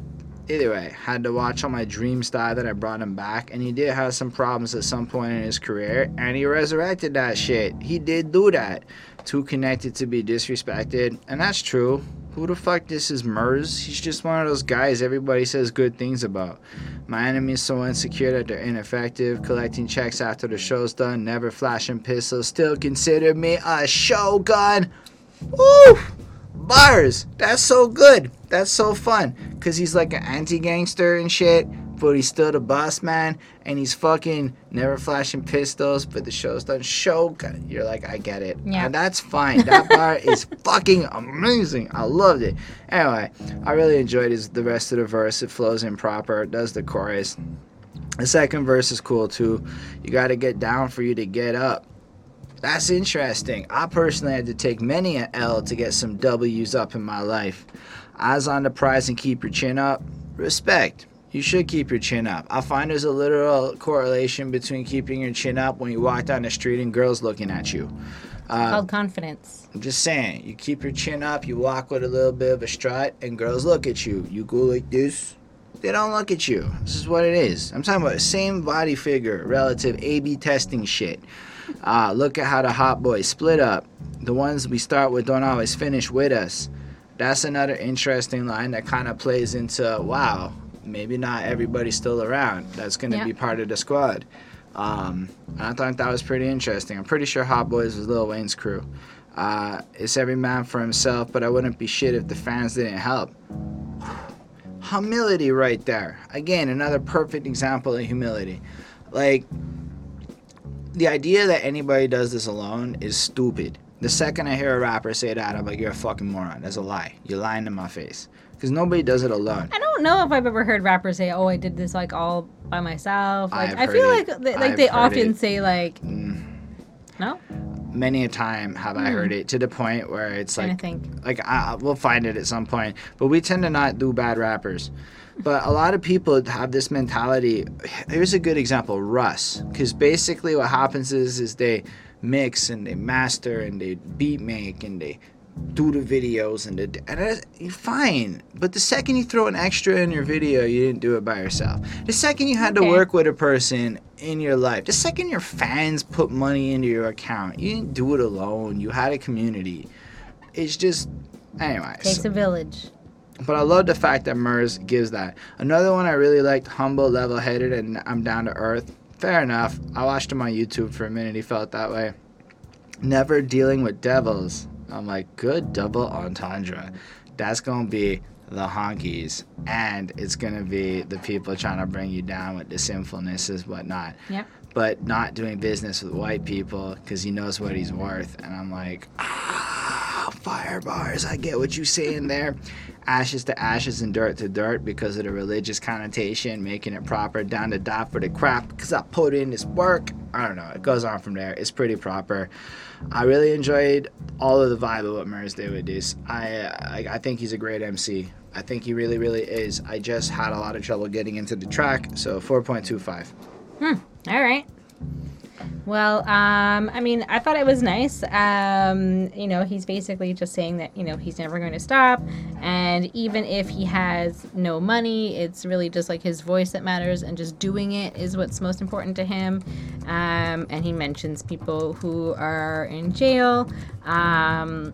either way, had to watch all my dreams die that I brought him back, and he did have some problems at some point in his career, and he resurrected that shit. He did do that. Too connected to be disrespected, and that's true. Who the fuck this is Murs? He's just one of those guys everybody says good things about. My enemy's so insecure that they're ineffective, collecting checks after the show's done, never flashing pistols, still consider me a shogun. Woo! Bars! That's so good. That's so fun. Because he's like an anti-gangster and shit, but he's still the boss man, and he's fucking never flashing pistols, but the show's done, shogun. You're like, I get it. Yeah. And that's fine. That bar is fucking amazing. I loved it. Anyway, I really enjoyed his, the rest of the verse. It flows in proper. It does the chorus. The second verse is cool, too. You got to get down for you to get up. That's interesting. I personally had to take many an L to get some W's up in my life. Eyes on the prize and keep your chin up. Respect. You should keep your chin up. I find there's a literal correlation between keeping your chin up when you walk down the street and girls looking at you. Uh, it's called confidence. I'm just saying. You keep your chin up, you walk with a little bit of a strut, and girls look at you. You go like this. They don't look at you. This is what it is. I'm talking about the same body figure, relative A B testing shit. Uh, look at how the Hot Boys split up. The ones we start with don't always finish with us. That's another interesting line that kind of plays into, wow, maybe not everybody's still around. That's going to yeah. be part of the squad. Um, and I thought that was pretty interesting. I'm pretty sure Hot Boys was Lil Wayne's crew. Uh, it's every man for himself, but I wouldn't be shit if the fans didn't help. Humility right there. Again, another perfect example of humility. Like, the idea that anybody does this alone is stupid. The second I hear a rapper say that, I'm like, you're a fucking moron. That's a lie. You're lying to my face. Because nobody does it alone. I don't know if I've ever heard rappers say, oh, I did this, like, all by myself. Like, I feel it. like they, like they often it. say, like, mm. no? Many a time have mm. I heard it, to the point where it's like, think. like I, we'll find it at some point. But we tend to not do bad rappers. But a lot of people have this mentality. Here's a good example, Russ. Because basically what happens is, is they mix and they master and they beat make and they do the videos and the and you're fine. But the second you throw an extra in your video, you didn't do it by yourself. The second you had okay. to work with a person in your life, the second your fans put money into your account, you didn't do it alone. You had a community. It's just, anyways. Takes so. a village. But I love the fact that Murs gives that. Another one I really liked, humble, level-headed, and I'm down to earth. Fair enough. I watched him on YouTube for a minute. He felt that way. Never dealing with devils. I'm like, good double entendre. That's going to be the honkies. And it's going to be the people trying to bring you down with the sinfulness and whatnot. Yep. But not doing business with white people because he knows what he's worth. And I'm like, ah, fire bars. I get what you're saying there. Ashes to ashes and dirt to dirt because of the religious connotation, making it proper, down to die for the crap because I put in this work. I don't know. It goes on from there. It's pretty proper. I really enjoyed all of the vibe of what Murs did with this. I, I I think he's a great M C. I think he really, really is. I just had a lot of trouble getting into the track, so four point two five. Hmm. All right. Well, um, I mean, I thought it was nice. Um, you know, he's basically just saying that, you know, he's never going to stop. And even if he has no money, it's really just like his voice that matters. And just doing it is what's most important to him. Um, and he mentions people who are in jail. Um,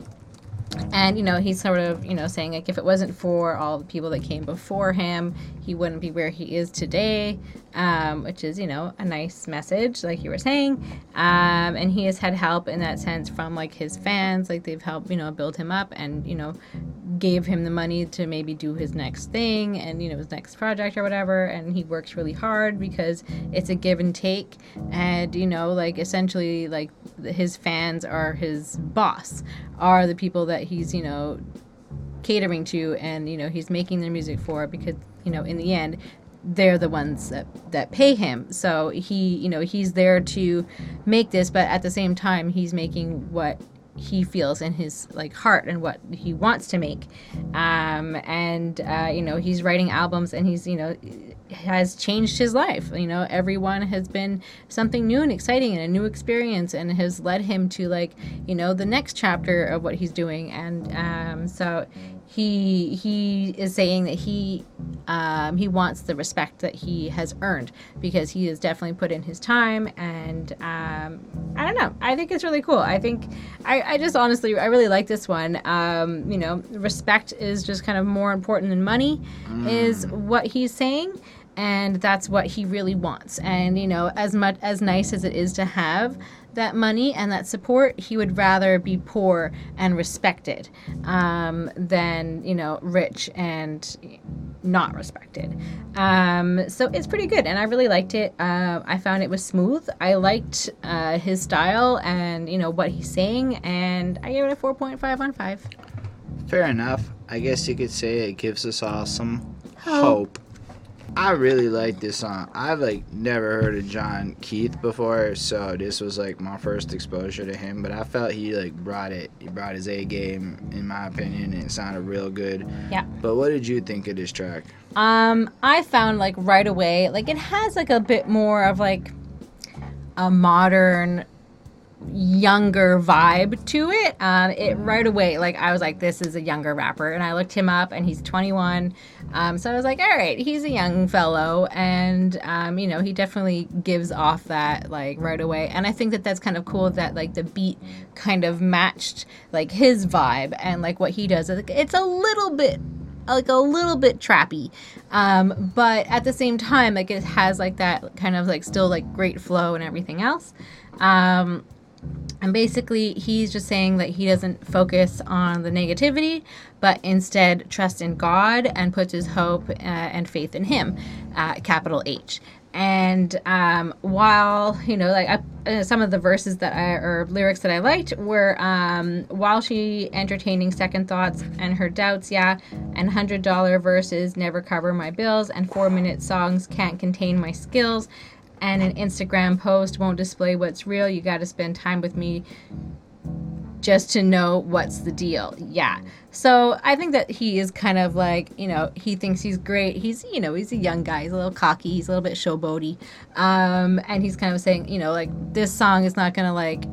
and, you know, he's sort of, you know, saying, like, if it wasn't for all the people that came before him, he wouldn't be where he is today, um, which is, you know, a nice message, like you were saying. Um, and he has had help in that sense from, like, his fans. Like, they've helped, you know, build him up and, you know, gave him the money to maybe do his next thing and, you know, his next project or whatever. And he works really hard because it's a give and take. And, you know, like, essentially, like, his fans are his boss, are the people that he's, you know, catering to, and, you know, he's making their music for, because, you know, in the end, they're the ones that, that pay him. So he, you know, he's there to make this, but at the same time, he's making what he feels in his like heart and what he wants to make. Um, and, uh, you know, he's writing albums and he's, you know, has changed his life. You know, everyone has been something new and exciting and a new experience, and has led him to like, you know, the next chapter of what he's doing. And um, so he he is saying that he um, he wants the respect that he has earned, because he has definitely put in his time. And um, I don't know, I think it's really cool. I think I, I just honestly I really like this one. Um, you know, respect is just kind of more important than money, mm. is what he's saying. And that's what he really wants. And, you know, as much as nice as it is to have that money and that support, he would rather be poor and respected um, than, you know, rich and not respected. Um, so it's pretty good. And I really liked it. Uh, I found it was smooth. I liked uh, his style and, you know, what he's saying. And I gave it a four point five on five. Fair enough. I guess you could say it gives us all some hope. hope. I really like this song. I've, like, never heard of John Keith before, so this was, like, my first exposure to him. But I felt he, like, brought it. He brought his A game, in my opinion, and it sounded real good. Yeah. But what did you think of this track? Um, I found, like, right away, like, it has, like, a bit more of, like, a modern, younger vibe to it. Um, it right away, like, I was like, this is a younger rapper, and I looked him up, and he's twenty-one. Um, so I was like, all right, he's a young fellow, and um, you know, he definitely gives off that like right away. And I think that that's kind of cool that like the beat kind of matched like his vibe and like what he does. It's a little bit like a little bit trappy, um, but at the same time, like it has like that kind of like still like great flow and everything else. Um, And basically, he's just saying that he doesn't focus on the negativity, but instead trusts in God and puts his hope uh, and faith in him, uh, capital H. And um, while, you know, like I, uh, some of the verses that I, or lyrics that I liked were, um, while she entertaining second thoughts and her doubts, yeah, and one hundred dollars verses never cover my bills, and four-minute songs can't contain my skills, and an Instagram post won't display what's real. You got to spend time with me just to know what's the deal. Yeah. So I think that he is kind of like, you know, he thinks he's great. He's, you know, he's a young guy. He's a little cocky. He's a little bit showboaty. Um, and he's kind of saying, you know, like, this song is not going to, like,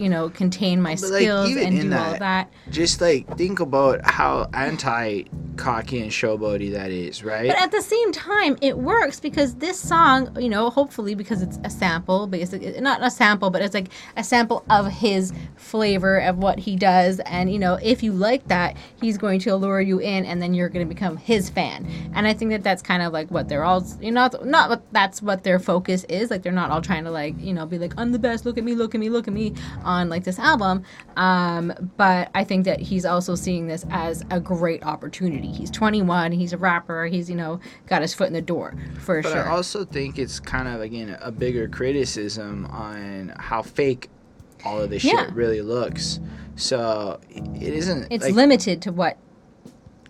you know, contain my but skills like, and do that, all of that. Just, like, think about how anti-cocky and showboaty that is, right? But at the same time, it works because this song, you know, hopefully because it's a sample, basically, not a sample, but it's, like, a sample of his flavor of what he does. And, you know, if you like that, he's going to lure you in, and then you're going to become his fan. And I think that that's kind of, like, what they're all, you know, not what, that's what their focus is. Like, they're not all trying to, like, you know, be like, I'm the best, look at me, look at me, look at me, on like this album, um, but I think that he's also seeing this as a great opportunity. He's twenty-one, he's a rapper, he's, you know, got his foot in the door for but sure. But I also think it's kind of, again, a bigger criticism on how fake all of this yeah. shit really looks. So it isn't. It's like, limited to what,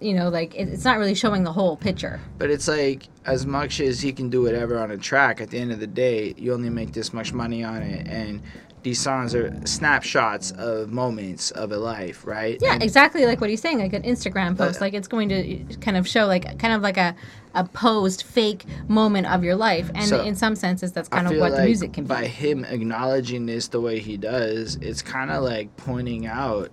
you know, like it, it's not really showing the whole picture. But it's like, as much as he can do whatever on a track, at the end of the day, you only make this much money on it, and these songs are snapshots of moments of a life, right? Yeah, and exactly like what he's saying, like an Instagram post. Uh, like it's going to kind of show like kind of like a, a posed fake moment of your life. And so in some senses, that's kind I of what like the music can be. By him acknowledging this the way he does, it's kind of like pointing out,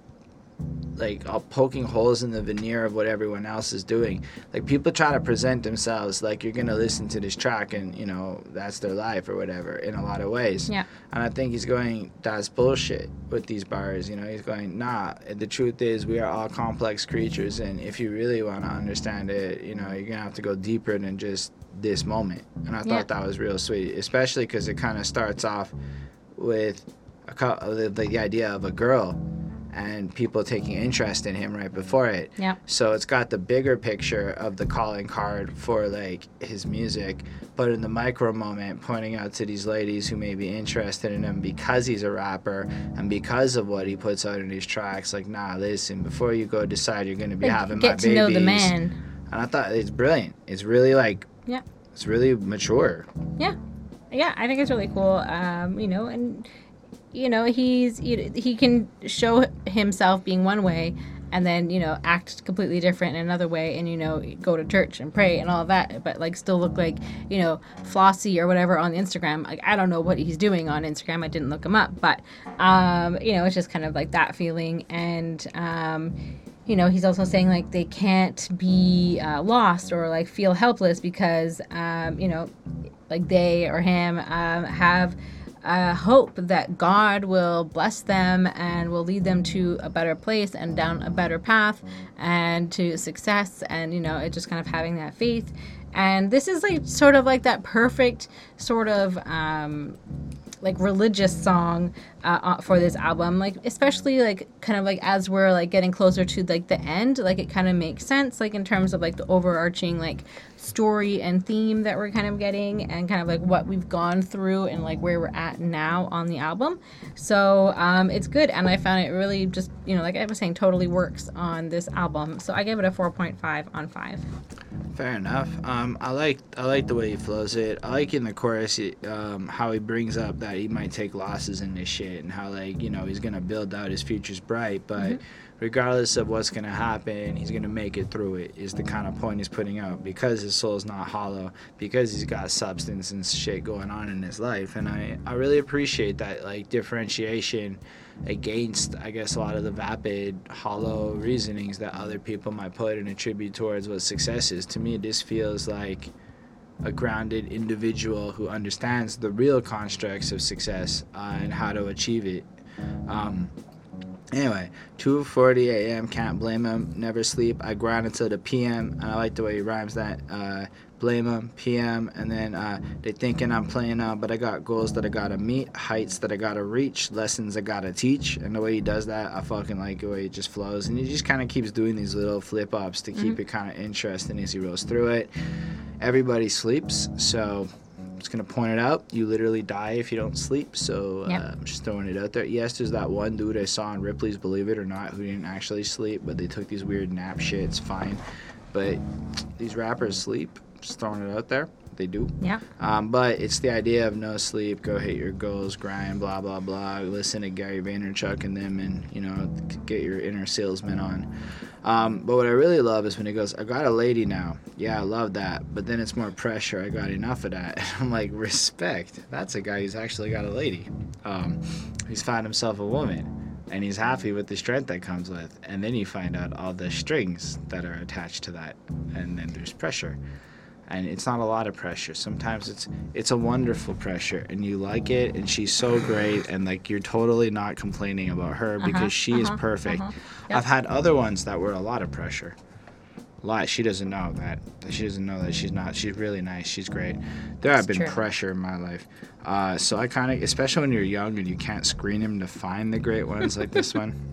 like uh, poking holes in the veneer of what everyone else is doing. Like people try to present themselves like you're gonna listen to this track and you know that's their life or whatever in a lot of ways. Yeah. And I think he's going, that's bullshit with these bars. You know, he's going, nah. The truth is we are all complex creatures, and if you really want to understand it, you know, you're gonna have to go deeper than just this moment. And I yeah. thought that was real sweet, especially because it kind of starts off with a couple, the, the idea of a girl and people taking interest in him right before it. Yeah. So it's got the bigger picture of the calling card for like his music, but in the micro moment pointing out to these ladies who may be interested in him because he's a rapper and because of what he puts out in his tracks, like, nah, listen, before you go decide you're gonna be like, having my babies. Get to know the man. And I thought it's brilliant. It's really like yeah. It's really mature. Yeah. Yeah, I think it's really cool. Um, you know, and you know, he's he can show himself being one way and then, you know, act completely different in another way and, you know, go to church and pray and all that, but, like, still look like, you know, Flossie or whatever on Instagram. Like, I don't know what he's doing on Instagram. I didn't look him up, but, um, you know, it's just kind of like that feeling. And, um, you know, he's also saying, like, they can't be uh, lost or, like, feel helpless because, um, you know, like, they or him um, have... Uh, hope that God will bless them and will lead them to a better place and down a better path and to success, and, you know, it just kind of having that faith. And this is like sort of like that perfect sort of um, like religious song uh, for this album, like especially like kind of like as we're like getting closer to like the end, like it kind of makes sense like in terms of like the overarching like story and theme that we're kind of getting and kind of like what we've gone through and like where we're at now on the album. So um it's good, and I found it really just, you know, like I was saying, totally works on this album. So I gave it a four point five on five. Fair enough. um I like I like the way he flows it. I like in the chorus um how he brings up that he might take losses in this shit and how, like, you know, he's gonna build out, his future's bright, but mm-hmm. regardless of what's going to happen, he's going to make it through it, is the kind of point he's putting out, because his soul's not hollow, because he's got substance and shit going on in his life. And I, I really appreciate that, like, differentiation against, I guess, a lot of the vapid, hollow reasonings that other people might put and attribute towards what success is. To me, this feels like a grounded individual who understands the real constructs of success uh, and how to achieve it. Um... Anyway, two forty a.m., can't blame him, never sleep, I grind until the p m, and I like the way he rhymes that, uh, blame him, p m, and then uh, they thinking I'm playing now, uh, but I got goals that I gotta meet, heights that I gotta reach, lessons I gotta teach, and the way he does that, I fucking like the way it just flows, and he just kind of keeps doing these little flip-ups to keep mm-hmm. it kind of interesting as he rolls through it. Everybody sleeps, so... just gonna point it out, you literally die if you don't sleep, so uh, yep. I'm just throwing it out there. Yes, there's that one dude I saw in Ripley's Believe It or Not who didn't actually sleep, but they took these weird nap shit. It's fine, but these rappers sleep, just throwing it out there, they do. Yeah. Um, but it's the idea of no sleep, go hit your goals, grind, blah blah blah, listen to Gary Vaynerchuk and them, and, you know, get your inner salesman on. Um, but what I really love is when he goes, I got a lady now. Yeah, I love that. But then it's more pressure. I got enough of that. And I'm like, respect. That's a guy who's actually got a lady. Um, he's found himself a woman. And he's happy with the strength that comes with. And then you find out all the strings that are attached to that. And then there's pressure. And it's not a lot of pressure. Sometimes it's it's a wonderful pressure, and you like it, and she's so great, and, like, you're totally not complaining about her because uh-huh, she uh-huh, is perfect. Uh-huh. Yep. I've had other ones that were a lot of pressure. A lot. She doesn't know that. She doesn't know that she's not. She's really nice. She's great. There have been true. pressure in my life. Uh, so I kind of, especially when you're young and you can't screen him to find the great ones like this one.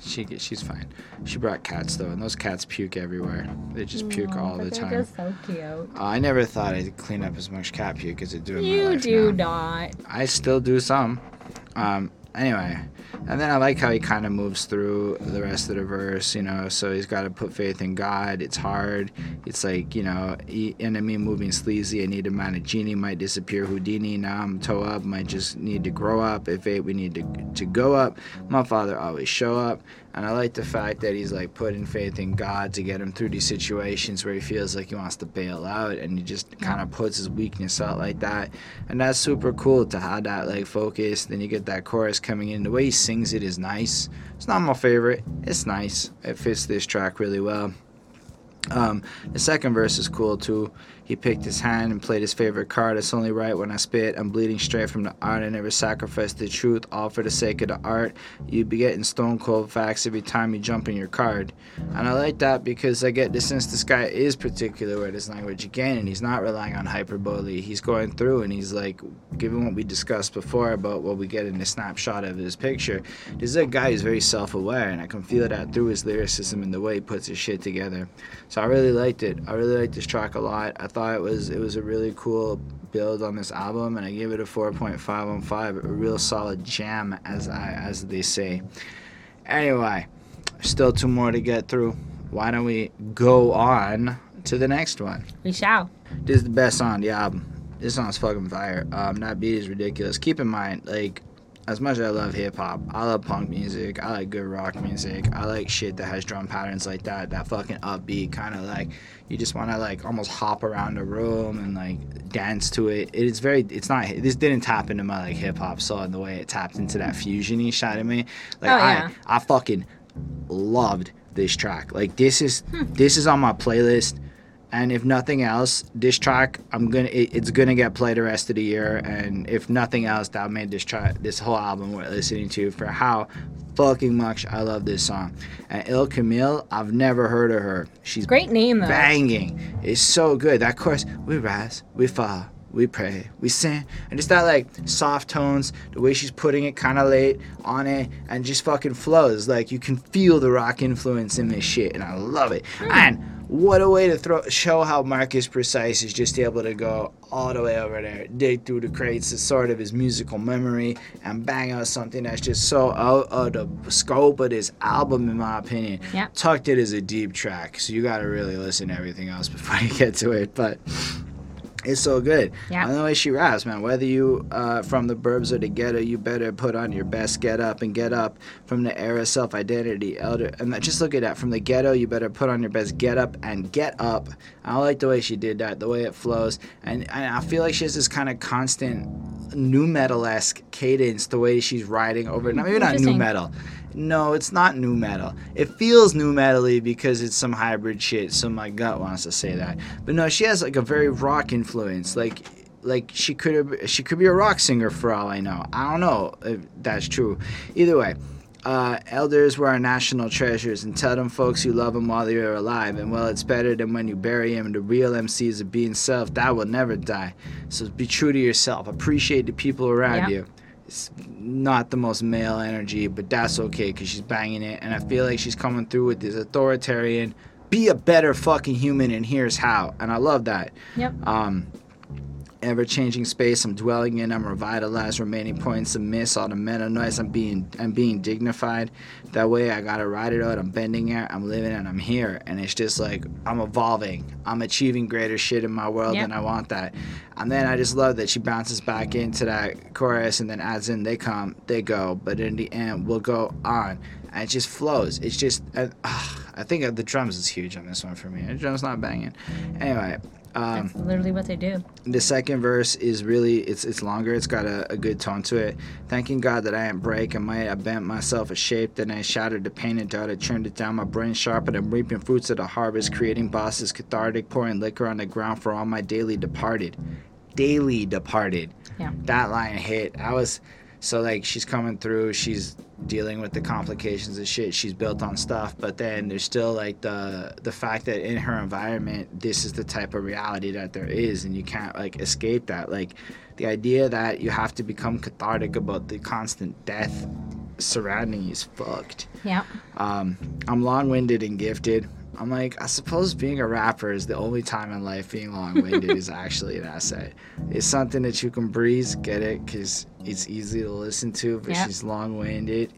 She she's fine. She brought cats though, and those cats puke everywhere. They just Aww, puke all the time. They're just so cute. Uh, I never thought I'd clean up as much cat puke as I do in you my life. You do now. not. I still do some. Um. Anyway, and then I like how he kind of moves through the rest of the verse. You know, so he's got to put faith in God. It's hard. It's like, you know, enemy moving sleazy. I need a man, a genie might disappear. Houdini. Now I'm toe up. Might just need to grow up. If eight, we need to to go up. My father always show up. And I like the fact that he's, like, putting faith in God to get him through these situations where he feels like he wants to bail out, and he just kind of puts his weakness out like that. And that's super cool to have that, like, focus. Then you get that chorus coming in. The way he sings it is nice. It's not my favorite. It's nice. It fits this track really well. Um, the second verse is cool, too. He picked his hand and played his favorite card. It's only right when I spit. I'm bleeding straight from the art. I never sacrificed the truth, all for the sake of the art. You'd be getting stone cold facts every time you jump in your card. And I like that because I get the sense this guy is particular with his language again, and he's not relying on hyperbole. He's going through and he's like, given what we discussed before about what we get in the snapshot of his picture, this is a guy who's very self-aware, and I can feel that through his lyricism and the way he puts his shit together. So I really liked it. I really liked this track a lot. I thought it was it was a really cool build on this album, and I gave it a four point five on five, a real solid jam, as I as they say. Anyway, still two more to get through. Why don't we go on to the next one? We shall. This is the best song on the album. This song's fucking fire. Um, that beat is ridiculous. Keep in mind, like, as much as I love hip-hop, I love punk music, I like good rock music, I like shit that has drum patterns like that, that fucking upbeat, kind of like, you just want to like almost hop around the room and like dance to it. It is very, it's not, this didn't tap into my like hip-hop soul in the way it tapped into that fusion-y side of me. Like, oh, yeah. I, I fucking loved this track. Like, this is, hmm. this is on my playlist. And if nothing else, this track, I'm gonna, it, it's gonna get played the rest of the year. And if nothing else, that made this track, this whole album worth listening to for how fucking much I love this song. And Il Camille, I've never heard of her. She's great name though. Banging. It's so good. That chorus, we rise, we fall, we pray, we sing, and just that like soft tones, the way she's putting it kind of late on it, and just fucking flows. Like, you can feel the rock influence in this shit, and I love it. Mm. And what a way to throw, show how Marcus Precise is just able to go all the way over there, dig through the crates of sort of his musical memory, and bang out something that's just so out of the scope of this album, in my opinion. Yep. Tucked It is a deep track, so you gotta really listen to everything else before you get to it, but it's so good. Yeah. And the way she raps, man, whether you uh, from the burbs or the ghetto, you better put on your best get up and get up from the era self-identity elder. And that, just look at that. From the ghetto, you better put on your best get up and get up. I like the way she did that, the way it flows. And, and I feel like she has this kind of constant nu metal-esque cadence, the way she's riding over. Now, maybe not nu metal. No, it's not nu metal. It feels nu metal-y because it's some hybrid shit, so my gut wants to say that. But no, she has like a very rock influence. Like, like she could she could be a rock singer for all I know. I don't know if that's true. Either way, uh, elders were our national treasures, and tell them folks you love them while you're alive. And well, it's better than when you bury them. The real M C is a being self that will never die. So be true to yourself. Appreciate the people around yeah. you. It's not the most male energy, but that's okay because she's banging it. And I feel like she's coming through with this authoritarian, be a better fucking human, and here's how. And I love that. Yep. Um, ever-changing space I'm dwelling in, I'm revitalized, remaining points of miss, all the mental noise, I'm being I'm being dignified. That way I gotta ride it out, I'm bending air, I'm living, and I'm here. And it's just like, I'm evolving, I'm achieving greater shit in my world, yep. and I want that. And then I just love that she bounces back into that chorus and then adds in, they come, they go, but in the end, we'll go on. And it just flows. It's just, uh, I think the drums is huge on this one for me. The drum's not banging. Anyway. Um, That's literally what they do. The second verse is really, it's it's longer. It's got a, a good tone to it. Thanking God that I ain't break. I might have bent myself a shape. Then I shattered the pain and doubt. I turned it down. My brain sharpened. I'm reaping fruits of the harvest. Creating bosses cathartic. Pouring liquor on the ground for all my daily departed. Daily departed. Yeah. That line hit. I was... So, like, she's coming through. She's dealing with the complications and shit. She's built on stuff. But then there's still, like, the the fact that in her environment, this is the type of reality that there is. And you can't, like, escape that. Like, the idea that you have to become cathartic about the constant death surrounding you is fucked. Yeah. Um, I'm long-winded and gifted. I'm like, I suppose being a rapper is the only time in life being long-winded is actually an asset. It's something that you can breeze, get it, because it's easy to listen to, but yep. she's long-winded.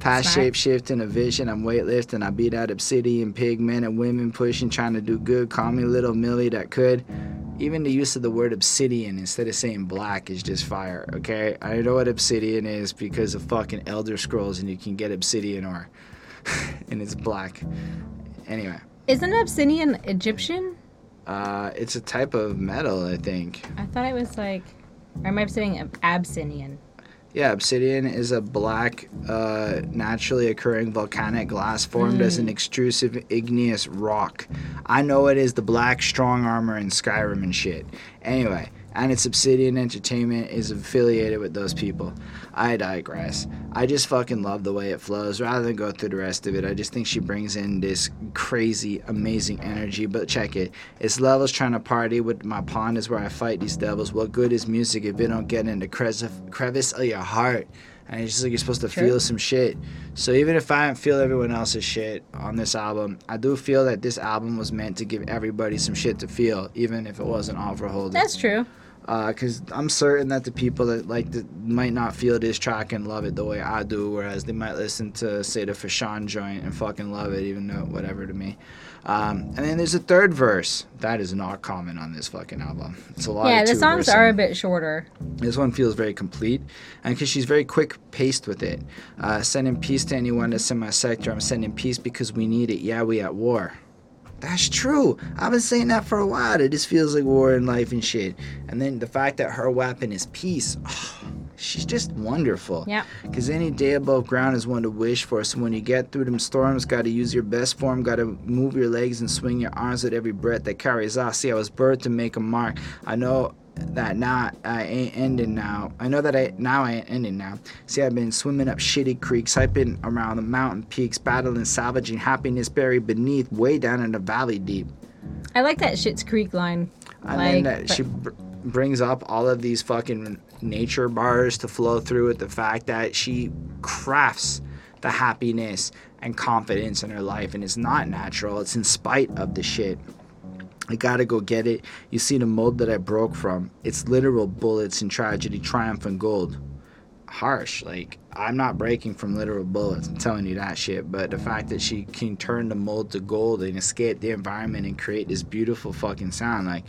Past shape shifting a vision, I'm weightlifting, I beat out obsidian, pig men and women pushing, trying to do good, call me Little Millie that could. Even the use of the word obsidian instead of saying black is just fire, okay? I know what obsidian is because of fucking Elder Scrolls, and you can get obsidian ore, and it's black. Anyway. Isn't obsidian Egyptian? Uh, it's a type of metal, I think. I thought it was like... Or am I saying obsidian? Yeah, obsidian is a black, uh, naturally occurring volcanic glass formed mm. as an extrusive igneous rock. I know it is the black strong armor in Skyrim and shit. Anyway, and it's Obsidian Entertainment is affiliated with those people. I digress. I just fucking love the way it flows. Rather than go through the rest of it, I just think she brings in this crazy, amazing energy. But check it. It's levels trying to party with my pond is where I fight these devils. What good is music if it don't get in the crevice of your heart? And it's just like you're supposed to sure. feel some shit. So even if I don't feel everyone else's shit on this album, I do feel that this album was meant to give everybody some shit to feel, even if it wasn't all for Holden. That's true. because uh, I'm certain that the people that like the, might not feel this track and love it the way I do, whereas they might listen to, say, the Fashan joint and fucking love it, even though whatever to me. Um, and then there's a third verse that is not common on this fucking album. It's a lot. Yeah, of the songs are a bit shorter. This one feels very complete, and because she's very quick paced with it. Uh, sending peace to anyone that's in my sector. I'm sending peace because we need it. Yeah, we at war. That's true. I've been saying that for a while. It just feels like war and life and shit. And then the fact that her weapon is peace. Oh, she's just wonderful. Yeah. Because any day above ground is one to wish for. So when you get through them storms, got to use your best form. Got to move your legs and swing your arms with every breath that carries off. See, I was birthed to make a mark. I know that now I ain't ending now. I know that I now I ain't ending now. See, I've been swimming up shitty creeks, hiking around the mountain peaks, battling, salvaging happiness buried beneath, way down in the valley deep. I like that Schitt's Creek line. I like, mean, that but... she br- brings up all of these fucking nature bars to flow through with the fact that she crafts the happiness and confidence in her life, and it's not natural. It's in spite of the shit. I gotta go get it. You see the mold that I broke from. It's literal bullets and tragedy, triumph and gold. Harsh. Like, I'm not breaking from literal bullets. I'm telling you that shit. But the fact that she can turn the mold to gold and escape the environment and create this beautiful fucking sound. Like,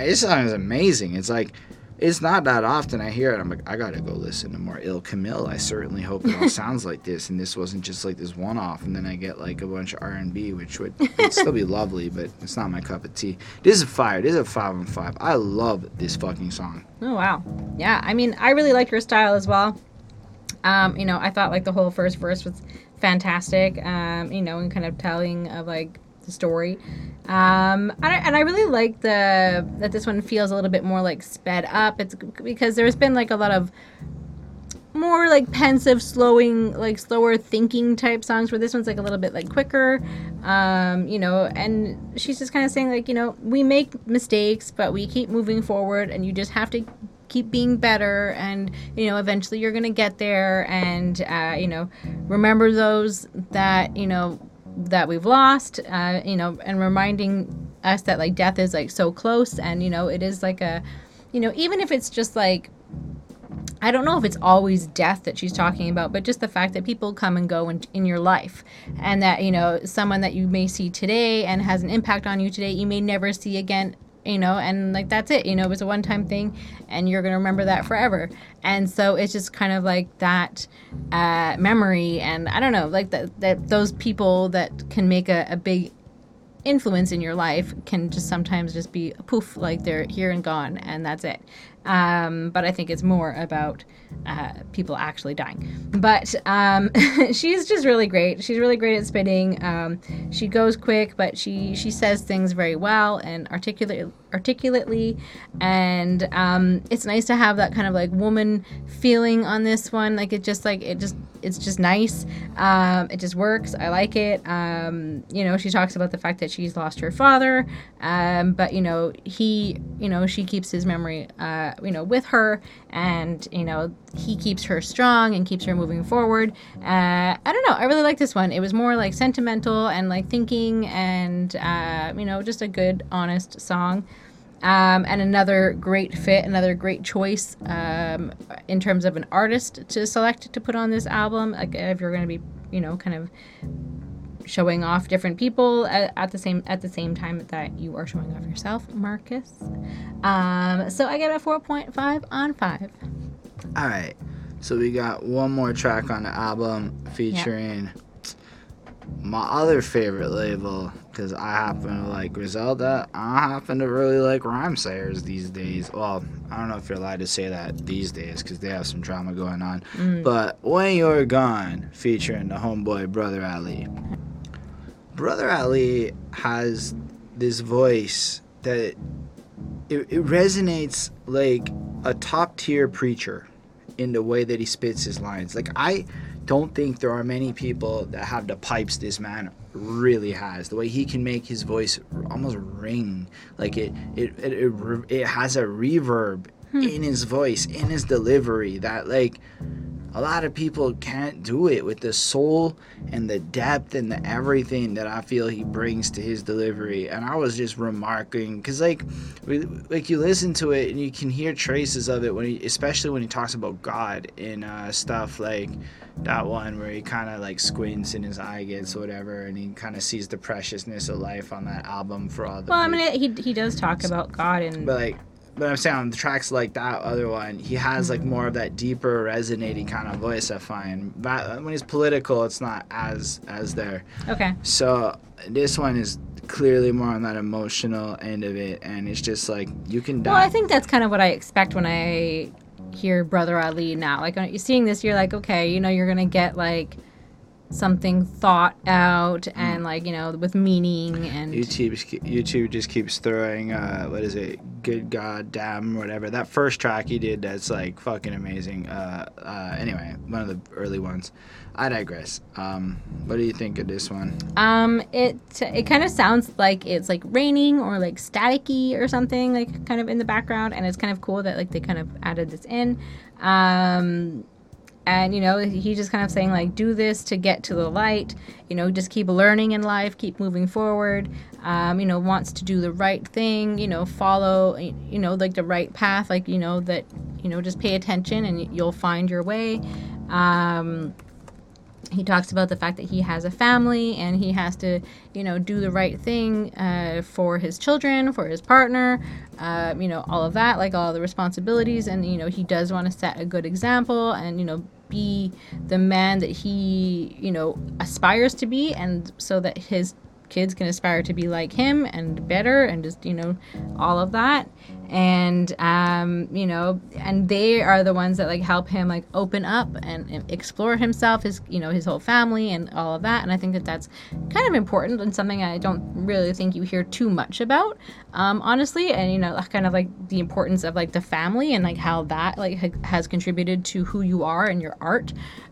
this song is amazing. It's like, it's not that often I hear it. I'm like, I gotta go listen to more Il Camille. I certainly hope it all sounds like this. And this wasn't just like this one-off. And then I get like a bunch of R and B, which would still be lovely, but it's not my cup of tea. This is fire. This is a five on five. I love this fucking song. Oh, wow. Yeah, I mean, I really liked her style as well. Um, you know, I thought like the whole first verse was fantastic, um, you know, and kind of telling of like the story. Um, and, I, and I really like the that this one feels a little bit more like sped up. It's because there's been like a lot of more like pensive, slowing, like slower thinking type songs where this one's like a little bit like quicker, um, you know, and she's just kind of saying like, you know, we make mistakes, but we keep moving forward and you just have to keep being better, and you know eventually you're gonna get there, and uh, you know remember those that you know that we've lost, uh, you know, and reminding us that like death is like so close, and you know it is like a, you know, even if it's just like, I don't know if it's always death that she's talking about, but just the fact that people come and go in, in your life, and that you know someone that you may see today and has an impact on you today, you may never see again. You know, and like that's it, you know, it was a one-time thing and you're gonna remember that forever. And so it's just kind of like that uh memory, and I don't know, like that that those people that can make a, a big influence in your life can just sometimes just be poof, like they're here and gone, and that's it. Um, but I think it's more about uh, people actually dying. But um, she's just really great. She's really great at spitting. Um, she goes quick, but she, she says things very well and articulate, articulately. And um, it's nice to have that kind of like woman feeling on this one. Like it just like it just it's just nice. Um, it just works. I like it. Um, you know, she talks about the fact that she's lost her father, um, but you know he you know she keeps his memory. Uh, you know, with her, and, you know, he keeps her strong and keeps her moving forward. Uh, I don't know. I really like this one. It was more like sentimental and like thinking and, uh, you know, just a good, honest song. Um, and another great fit, another great choice um, in terms of an artist to select to put on this album. Like if you're going to be, you know, kind of showing off different people at, at the same at the same time that you are showing off yourself, Marcus. Um, so I get a four point five on five. All right. So we got one more track on the album featuring yep. my other favorite label, because I happen to like Griselda. I happen to really like Rhymesayers these days. Well, I don't know if you're allowed to say that these days because they have some drama going on. Mm. But When You're Gone featuring the homeboy Brother Ali. Brother Ali has this voice that it, it resonates like a top-tier preacher in the way that he spits his lines. Like, I don't think there are many people that have the pipes this man really has. The way he can make his voice almost ring. Like, it it it, it, it has a reverb hmm. in his voice, in his delivery that, like... a lot of people can't do it with the soul and the depth and the everything that I feel he brings to his delivery. And I was just remarking, because like like you listen to it and you can hear traces of it when he, especially when he talks about God and uh stuff like that one where he kind of like squints and his eye gets whatever, and he kind of sees the preciousness of life on that album for all the well people. I mean, he he does talk about God, and but like But I'm saying on the tracks like that other one, he has like more of that deeper resonating kind of voice, I find. But when he's political, it's not as as there. Okay. So this one is clearly more on that emotional end of it, and it's just like you can die. Well, I think that's kind of what I expect when I hear Brother Ali now. Like when you're seeing this, you're like, okay, you know, you're gonna get like something thought out and like, you know, with meaning. And YouTube YouTube just keeps throwing uh what is it, good god damn whatever, that first track he did that's like fucking amazing. Uh uh anyway, one of the early ones. I digress. Um what do you think of this one? um it it kind of sounds like it's like raining or like staticky or something, like kind of in the background, and it's kind of cool that like they kind of added this in. um And, you know, he just kind of saying, like, do this to get to the light. You know, just keep learning in life, keep moving forward. Um, you know, wants to do the right thing, you know, follow, you know, like the right path. Like, you know, that, you know, just pay attention and you'll find your way. Um, he talks about the fact that he has a family and he has to, you know, do the right thing uh, for his children, for his partner. Uh, you know, all of that, like all the responsibilities. And, you know, he does want to set a good example and, you know, be the man that he, you know, aspires to be, and so that his kids can aspire to be like him and better, and just, you know, all of that. And um you know, and they are the ones that like help him like open up and, and explore himself, his, you know, his whole family and all of that. And I think that that's kind of important and something I don't really think you hear too much about, um honestly. And you know, kind of like the importance of like the family and like how that like ha- has contributed to who you are and your art,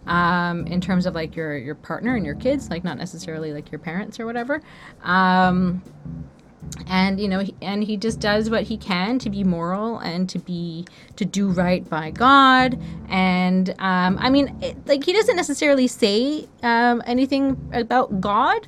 um in terms of like your your partner and your kids, like not necessarily like your parents or whatever. um And, you know, he, and he just does what he can to be moral and to be, to do right by God. And, um, I mean, it, like, he doesn't necessarily say um, anything about God,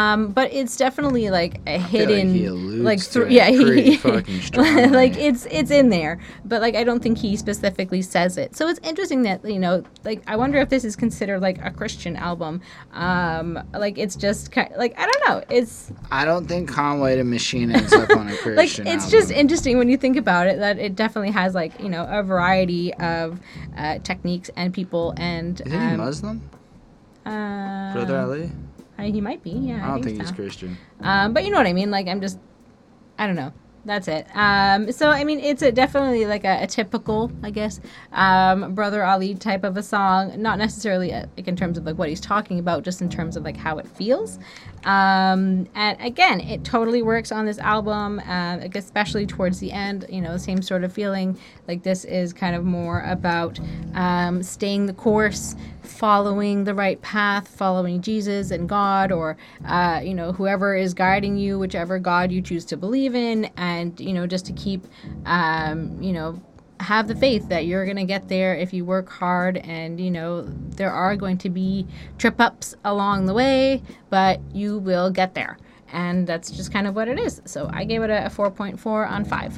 um, but it's definitely, like, a I hidden, feel like, he alludes, yeah, he, fucking strongly. Like, it's, it's in there. But, like, I don't think he specifically says it. So it's interesting that, you know, like, I wonder if this is considered, like, a Christian album. Um, like, it's just, kind of, like, I don't know. It's. I don't think Conway to Michelle ends up on a Christian like it's album. Just interesting when you think about it that it definitely has like, you know, a variety of uh, techniques and people. And is um, he Muslim? Uh, Brother Ali? I mean, he might be. Yeah, I don't I think, think so. He's Christian. Um, but you know what I mean. Like I'm just, I don't know. That's it. Um, so I mean, it's a definitely like a, a typical, I guess, um, Brother Ali type of a song. Not necessarily a, like in terms of like what he's talking about, just in terms of like how it feels. Um, and again, it totally works on this album, uh, like especially towards the end. You know, the same sort of feeling. Like this is kind of more about um, staying the course, following the right path, following Jesus and God, or uh, you know, whoever is guiding you, whichever God you choose to believe in. And And, you know, just to keep, um, you know, have the faith that you're going to get there if you work hard. And, you know, there are going to be trip-ups along the way, but you will get there. And that's just kind of what it is. So I gave it a four point four on five.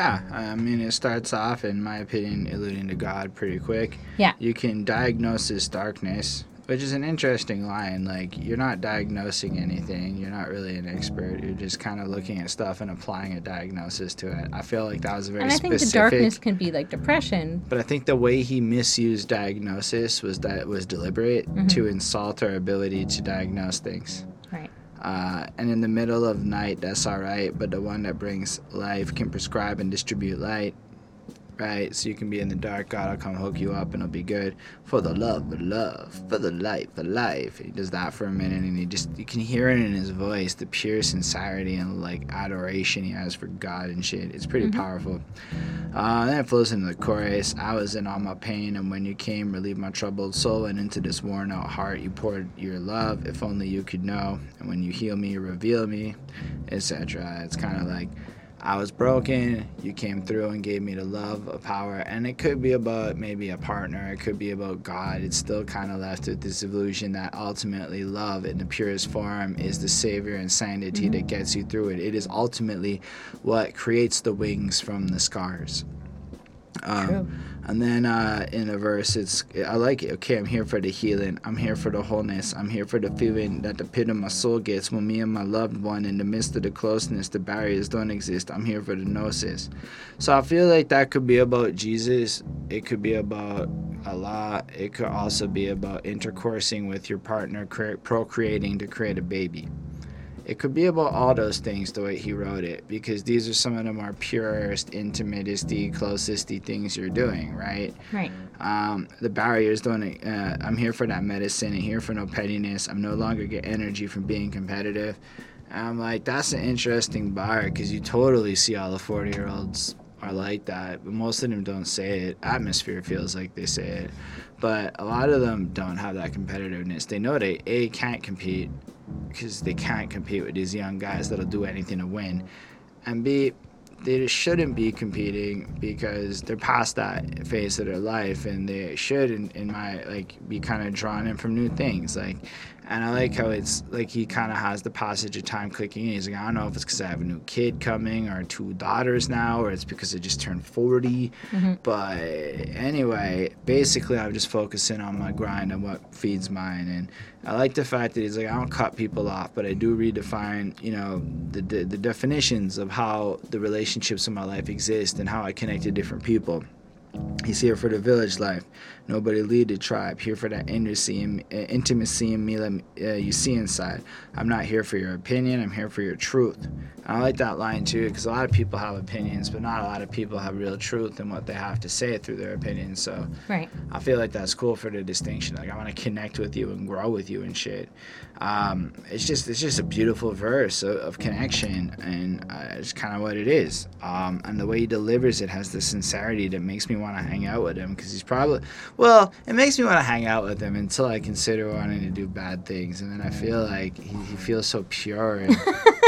Yeah, I mean, it starts off, in my opinion, alluding to God pretty quick. Yeah. You can diagnose his darkness, which is an interesting line. Like, you're not diagnosing anything. You're not really an expert. You're just kind of looking at stuff and applying a diagnosis to it. I feel like that was a very specific... And I think specific, the darkness can be, like, depression. But I think the way he misused diagnosis was that it was deliberate mm-hmm. to insult our ability to diagnose things. Right. Uh, and in the middle of night, that's all right, but the one that brings life can prescribe and distribute light. Right, so you can be in the dark, God will come hook you up and it'll be good. For the love of love, for the light, for life. He does that for a minute and he just, you can hear it in his voice, the pure sincerity and like adoration he has for God and shit. It's pretty mm-hmm. powerful. Uh, then it flows into the chorus. I was in all my pain, and when you came, relieved my troubled soul, and into this worn out heart you poured your love, if only you could know. And when you heal me, reveal me, et cetera. It's kind of like, I was broken, you came through and gave me the love of power. And it could be about maybe a partner, it could be about God. It's still kind of left with this illusion that ultimately love in the purest form is the savior and sanctity that gets you through it. It is ultimately what creates the wings from the scars. Um, True. And then uh, in the verse, it's I like it. Okay, I'm here for the healing. I'm here for the wholeness. I'm here for the feeling that the pit of my soul gets when me and my loved one in the midst of the closeness, the barriers don't exist. I'm here for the gnosis. So I feel like that could be about Jesus. It could be about Allah. It could also be about intercoursing with your partner, cre- procreating to create a baby. It could be about all those things, the way he wrote it, because these are some of the more purest, intimatest-y, closest-y things you're doing, right? Right. Um, the barriers don't... Uh, I'm here for that medicine. I'm here for no pettiness. I'm no longer get energy from being competitive. And I'm like, that's an interesting bar, because you totally see all the forty-year-olds are like that, but most of them don't say it. Atmosphere feels like they say it. But a lot of them don't have that competitiveness. They know they, A, can't compete, because they can't compete with these young guys that'll do anything to win, and B, they just shouldn't be competing because they're past that phase of their life, and they should, in, in my like, be kind of drawn in from new things. Like, and I like how it's like he kind of has the passage of time clicking in. He's like, I don't know if it's because I have a new kid coming or two daughters now, or it's because I just turned forty. Mm-hmm. But anyway, basically, I'm just focusing on my grind and what feeds mine. And I like the fact that he's like, I don't cut people off, but I do redefine, you know, the the, the definitions of how the relationships in my life exist and how I connect to different people. He's here for the village life. Nobody lead the tribe. Here for that intimacy in me that uh, you see inside. I'm not here for your opinion. I'm here for your truth. And I like that line too, because a lot of people have opinions, but not a lot of people have real truth in what they have to say through their opinions. So right. I feel like that's cool for the distinction. Like, I want to connect with you and grow with you and shit. Um, it's just it's just a beautiful verse of, of connection, and uh, it's kind of what it is. Um, and the way he delivers it has this sincerity that makes me want to hang out with him, because he's probably... Well, it makes me want to hang out with him until I consider wanting to do bad things. And then I feel like he, he feels so pure and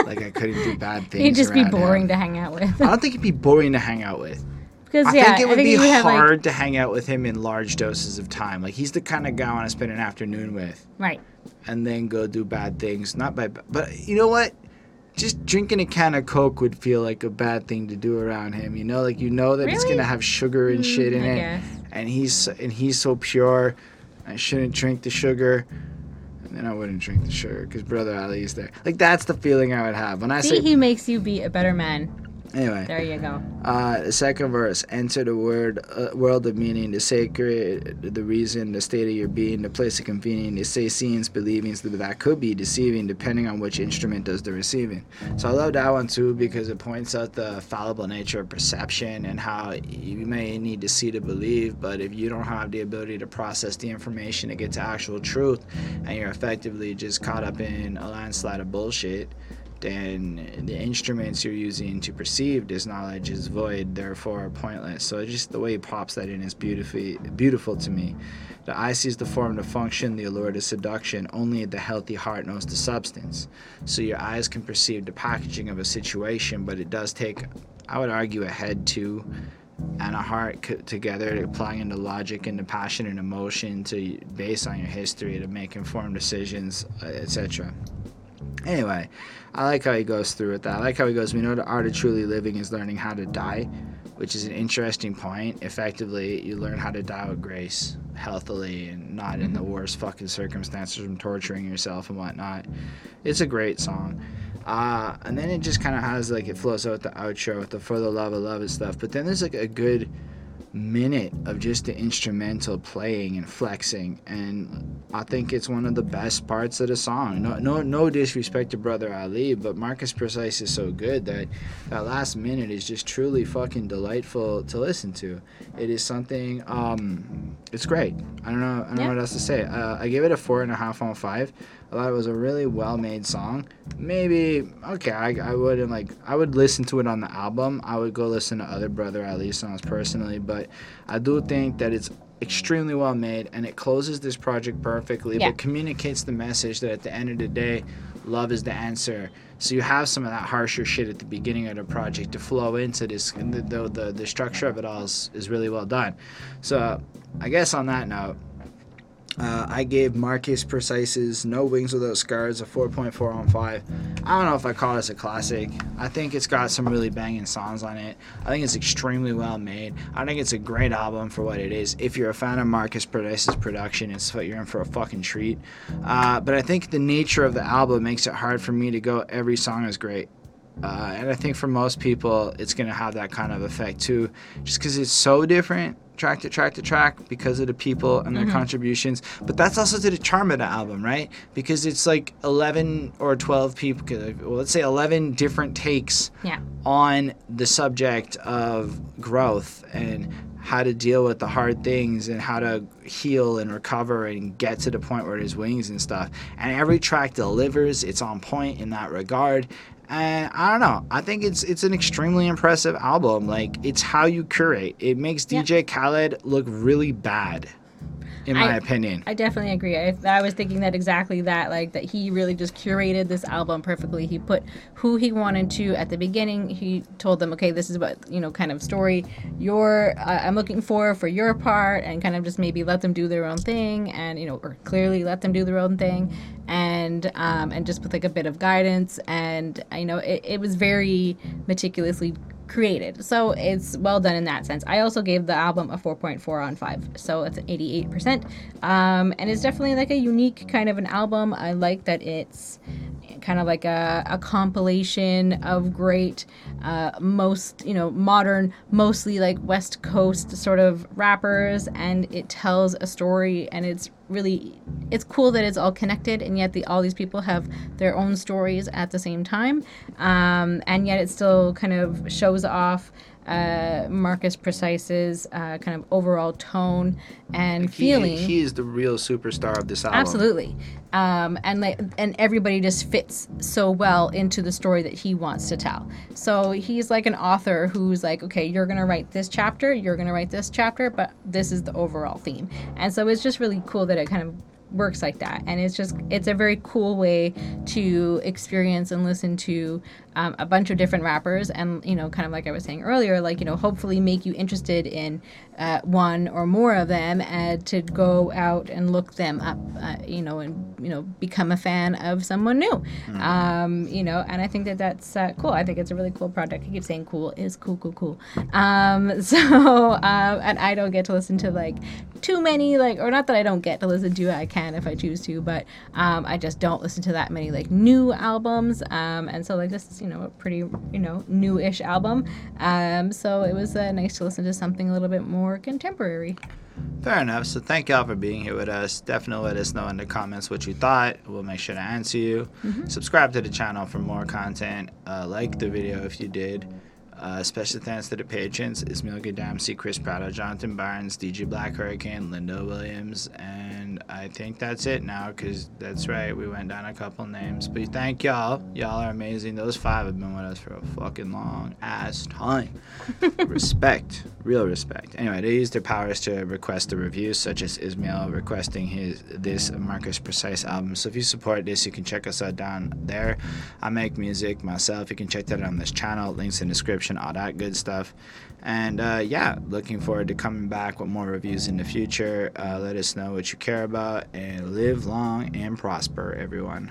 like I couldn't do bad things. He'd just be boring him. to hang out with. I don't think he'd be boring to hang out with. Because, I yeah, think it would think be would hard like... to hang out with him in large doses of time. Like, he's the kind of guy I want to spend an afternoon with. Right. And then go do bad things. Not by... But you know what? Just drinking a can of Coke would feel like a bad thing to do around him. You know, like, you know that really? It's going to have sugar and mm, shit in I it. Guess. And he's and he's so pure. I shouldn't drink the sugar. And then I wouldn't drink the sugar because Brother Ali is there. Like, that's the feeling I would have. When I See, say, he makes you be a better man. Anyway. There you go. Uh, the second verse, enter the word, uh, world of meaning, the sacred, the reason, the state of your being, the place of convening, the say scenes, believings, that could be deceiving depending on which instrument does the receiving. So I love that one too, because it points out the fallible nature of perception and how you may need to see to believe, but if you don't have the ability to process the information to get to actual truth, and you're effectively just caught up in a landslide of bullshit, then the instruments you're using to perceive this knowledge is void, therefore pointless. So just the way he pops that in is beautifully beautiful to me. The eye sees the form, the function, the allure, the seduction. Only the healthy heart knows the substance. So your eyes can perceive the packaging of a situation, but it does take, I would argue, a head too and a heart c- together, applying the logic and the passion and emotion to based on your history to make informed decisions, et cetera. Anyway, I like how he goes through with that. I like how he goes, we know the art of truly living is learning how to die, which is an interesting point. Effectively, you learn how to die with grace, healthily, and not in the worst fucking circumstances from torturing yourself and whatnot. It's a great song. Uh, and then it just kind of has, like, it flows out with the outro, with the for the love of love and stuff. But then there's, like, a good minute of just the instrumental playing and flexing, and I think it's one of the best parts of the song. No, no, no disrespect to Brother Ali, but Marcus Precise is so good that that last minute is just truly fucking delightful to listen to. It is something. Um, it's great. I don't know. I don't yeah. know what else to say. Uh, I gave it a four and a half on five. I thought it was a really well-made song. Maybe, okay, I, I wouldn't, like, I would listen to it on the album. I would go listen to other Brother Ali songs personally, but I do think that it's extremely well-made, and it closes this project perfectly, yeah. but communicates the message that at the end of the day, love is the answer. So you have some of that harsher shit at the beginning of the project to flow into this. The the, the, the structure of it all is, is really well done. So I guess on that note, uh, I gave Marcus Precise's No Wings Without Scars a four point four on five. I don't know if I call this a classic. I think it's got some really banging songs on it. I think it's extremely well made. I think it's a great album for what it is. If you're a fan of Marcus Precise's production, it's what you're in for a fucking treat. Uh, but I think the nature of the album makes it hard for me to go every song is great. Uh, and I think for most people, it's going to have that kind of effect too, just because it's so different track to track to track because of the people and their mm-hmm. contributions. But that's also to the charm of the album, right? Because it's like eleven or twelve people, well, let's say eleven different takes yeah. on the subject of growth and how to deal with the hard things and how to heal and recover and get to the point where there's wings and stuff. And every track delivers. It's on point in that regard. And I don't know. I think it's it's an extremely impressive album. Like, it's how you curate. It makes D J yeah. Khaled look really bad, in my I, opinion. I definitely agree. I, I was thinking that exactly that, like, that he really just curated this album perfectly. He put who he wanted to at the beginning. He told them, okay, this is what, you know, kind of story you're, uh, I'm looking for for your part, and kind of just maybe let them do their own thing, and, you know, or clearly let them do their own thing, and um, and just with, like, a bit of guidance. And, you know, it, it was very meticulously created, so it's well done in that sense. I also gave the album a four point four on five, so it's an eighty-eight percent, um, and it's definitely like a unique kind of an album. I like that it's kind of like a, a compilation of great, uh, most, you know, modern, mostly like West Coast sort of rappers, and it tells a story, and it's really, it's cool that it's all connected, and yet the, all these people have their own stories at the same time, um, and yet it still kind of shows off Uh, Marcus Precise's uh, kind of overall tone and like he, feeling. He is the real superstar of this album. Absolutely, um, and like, and everybody just fits so well into the story that he wants to tell. So he's like an author who's like, okay, you're gonna write this chapter, you're gonna write this chapter, but this is the overall theme. And so it's just really cool that it kind of works like that, and it's just, it's a very cool way to experience and listen to um, a bunch of different rappers, and, you know, kind of like I was saying earlier, like, you know, hopefully make you interested in uh, one or more of them, and to go out and look them up, uh, you know, and, you know, become a fan of someone new. Mm-hmm. Um, you know, and I think that that's uh, cool. I think it's a really cool project. I keep saying cool is cool, cool, cool. Um, so, um, and I don't get to listen to, like, too many, like, or not that I don't get to listen to it, I can if I choose to, but um, I just don't listen to that many, like, new albums, um, and so, like, this is, you know, a pretty, you know, new-ish album, um, so it was uh, nice to listen to something a little bit more contemporary. Fair enough. So thank y'all for being here with us. Definitely let us know in the comments what you thought. We'll make sure to answer you. Mm-hmm. Subscribe to the channel for more content. Uh, like the video if you did. Uh, special thanks to the patrons, Ismail Gadamsi, Chris Prado, Jonathan Barnes, D J Black Hurricane, Linda Williams, and I think that's it now, because that's right, we went down a couple names. But thank y'all. Y'all are amazing. Those five have been with us for a fucking long ass time. Respect. Real respect. Anyway, they used their powers to request the reviews, such as Ismail requesting his this Marcus Precise album. So if you support this, you can check us out down there. I make music myself. You can check that out on this channel. Links in the description. All that good stuff. And uh, yeah, looking forward to coming back with more reviews in the future. Uh, let us know what you care about, and live long and prosper, everyone.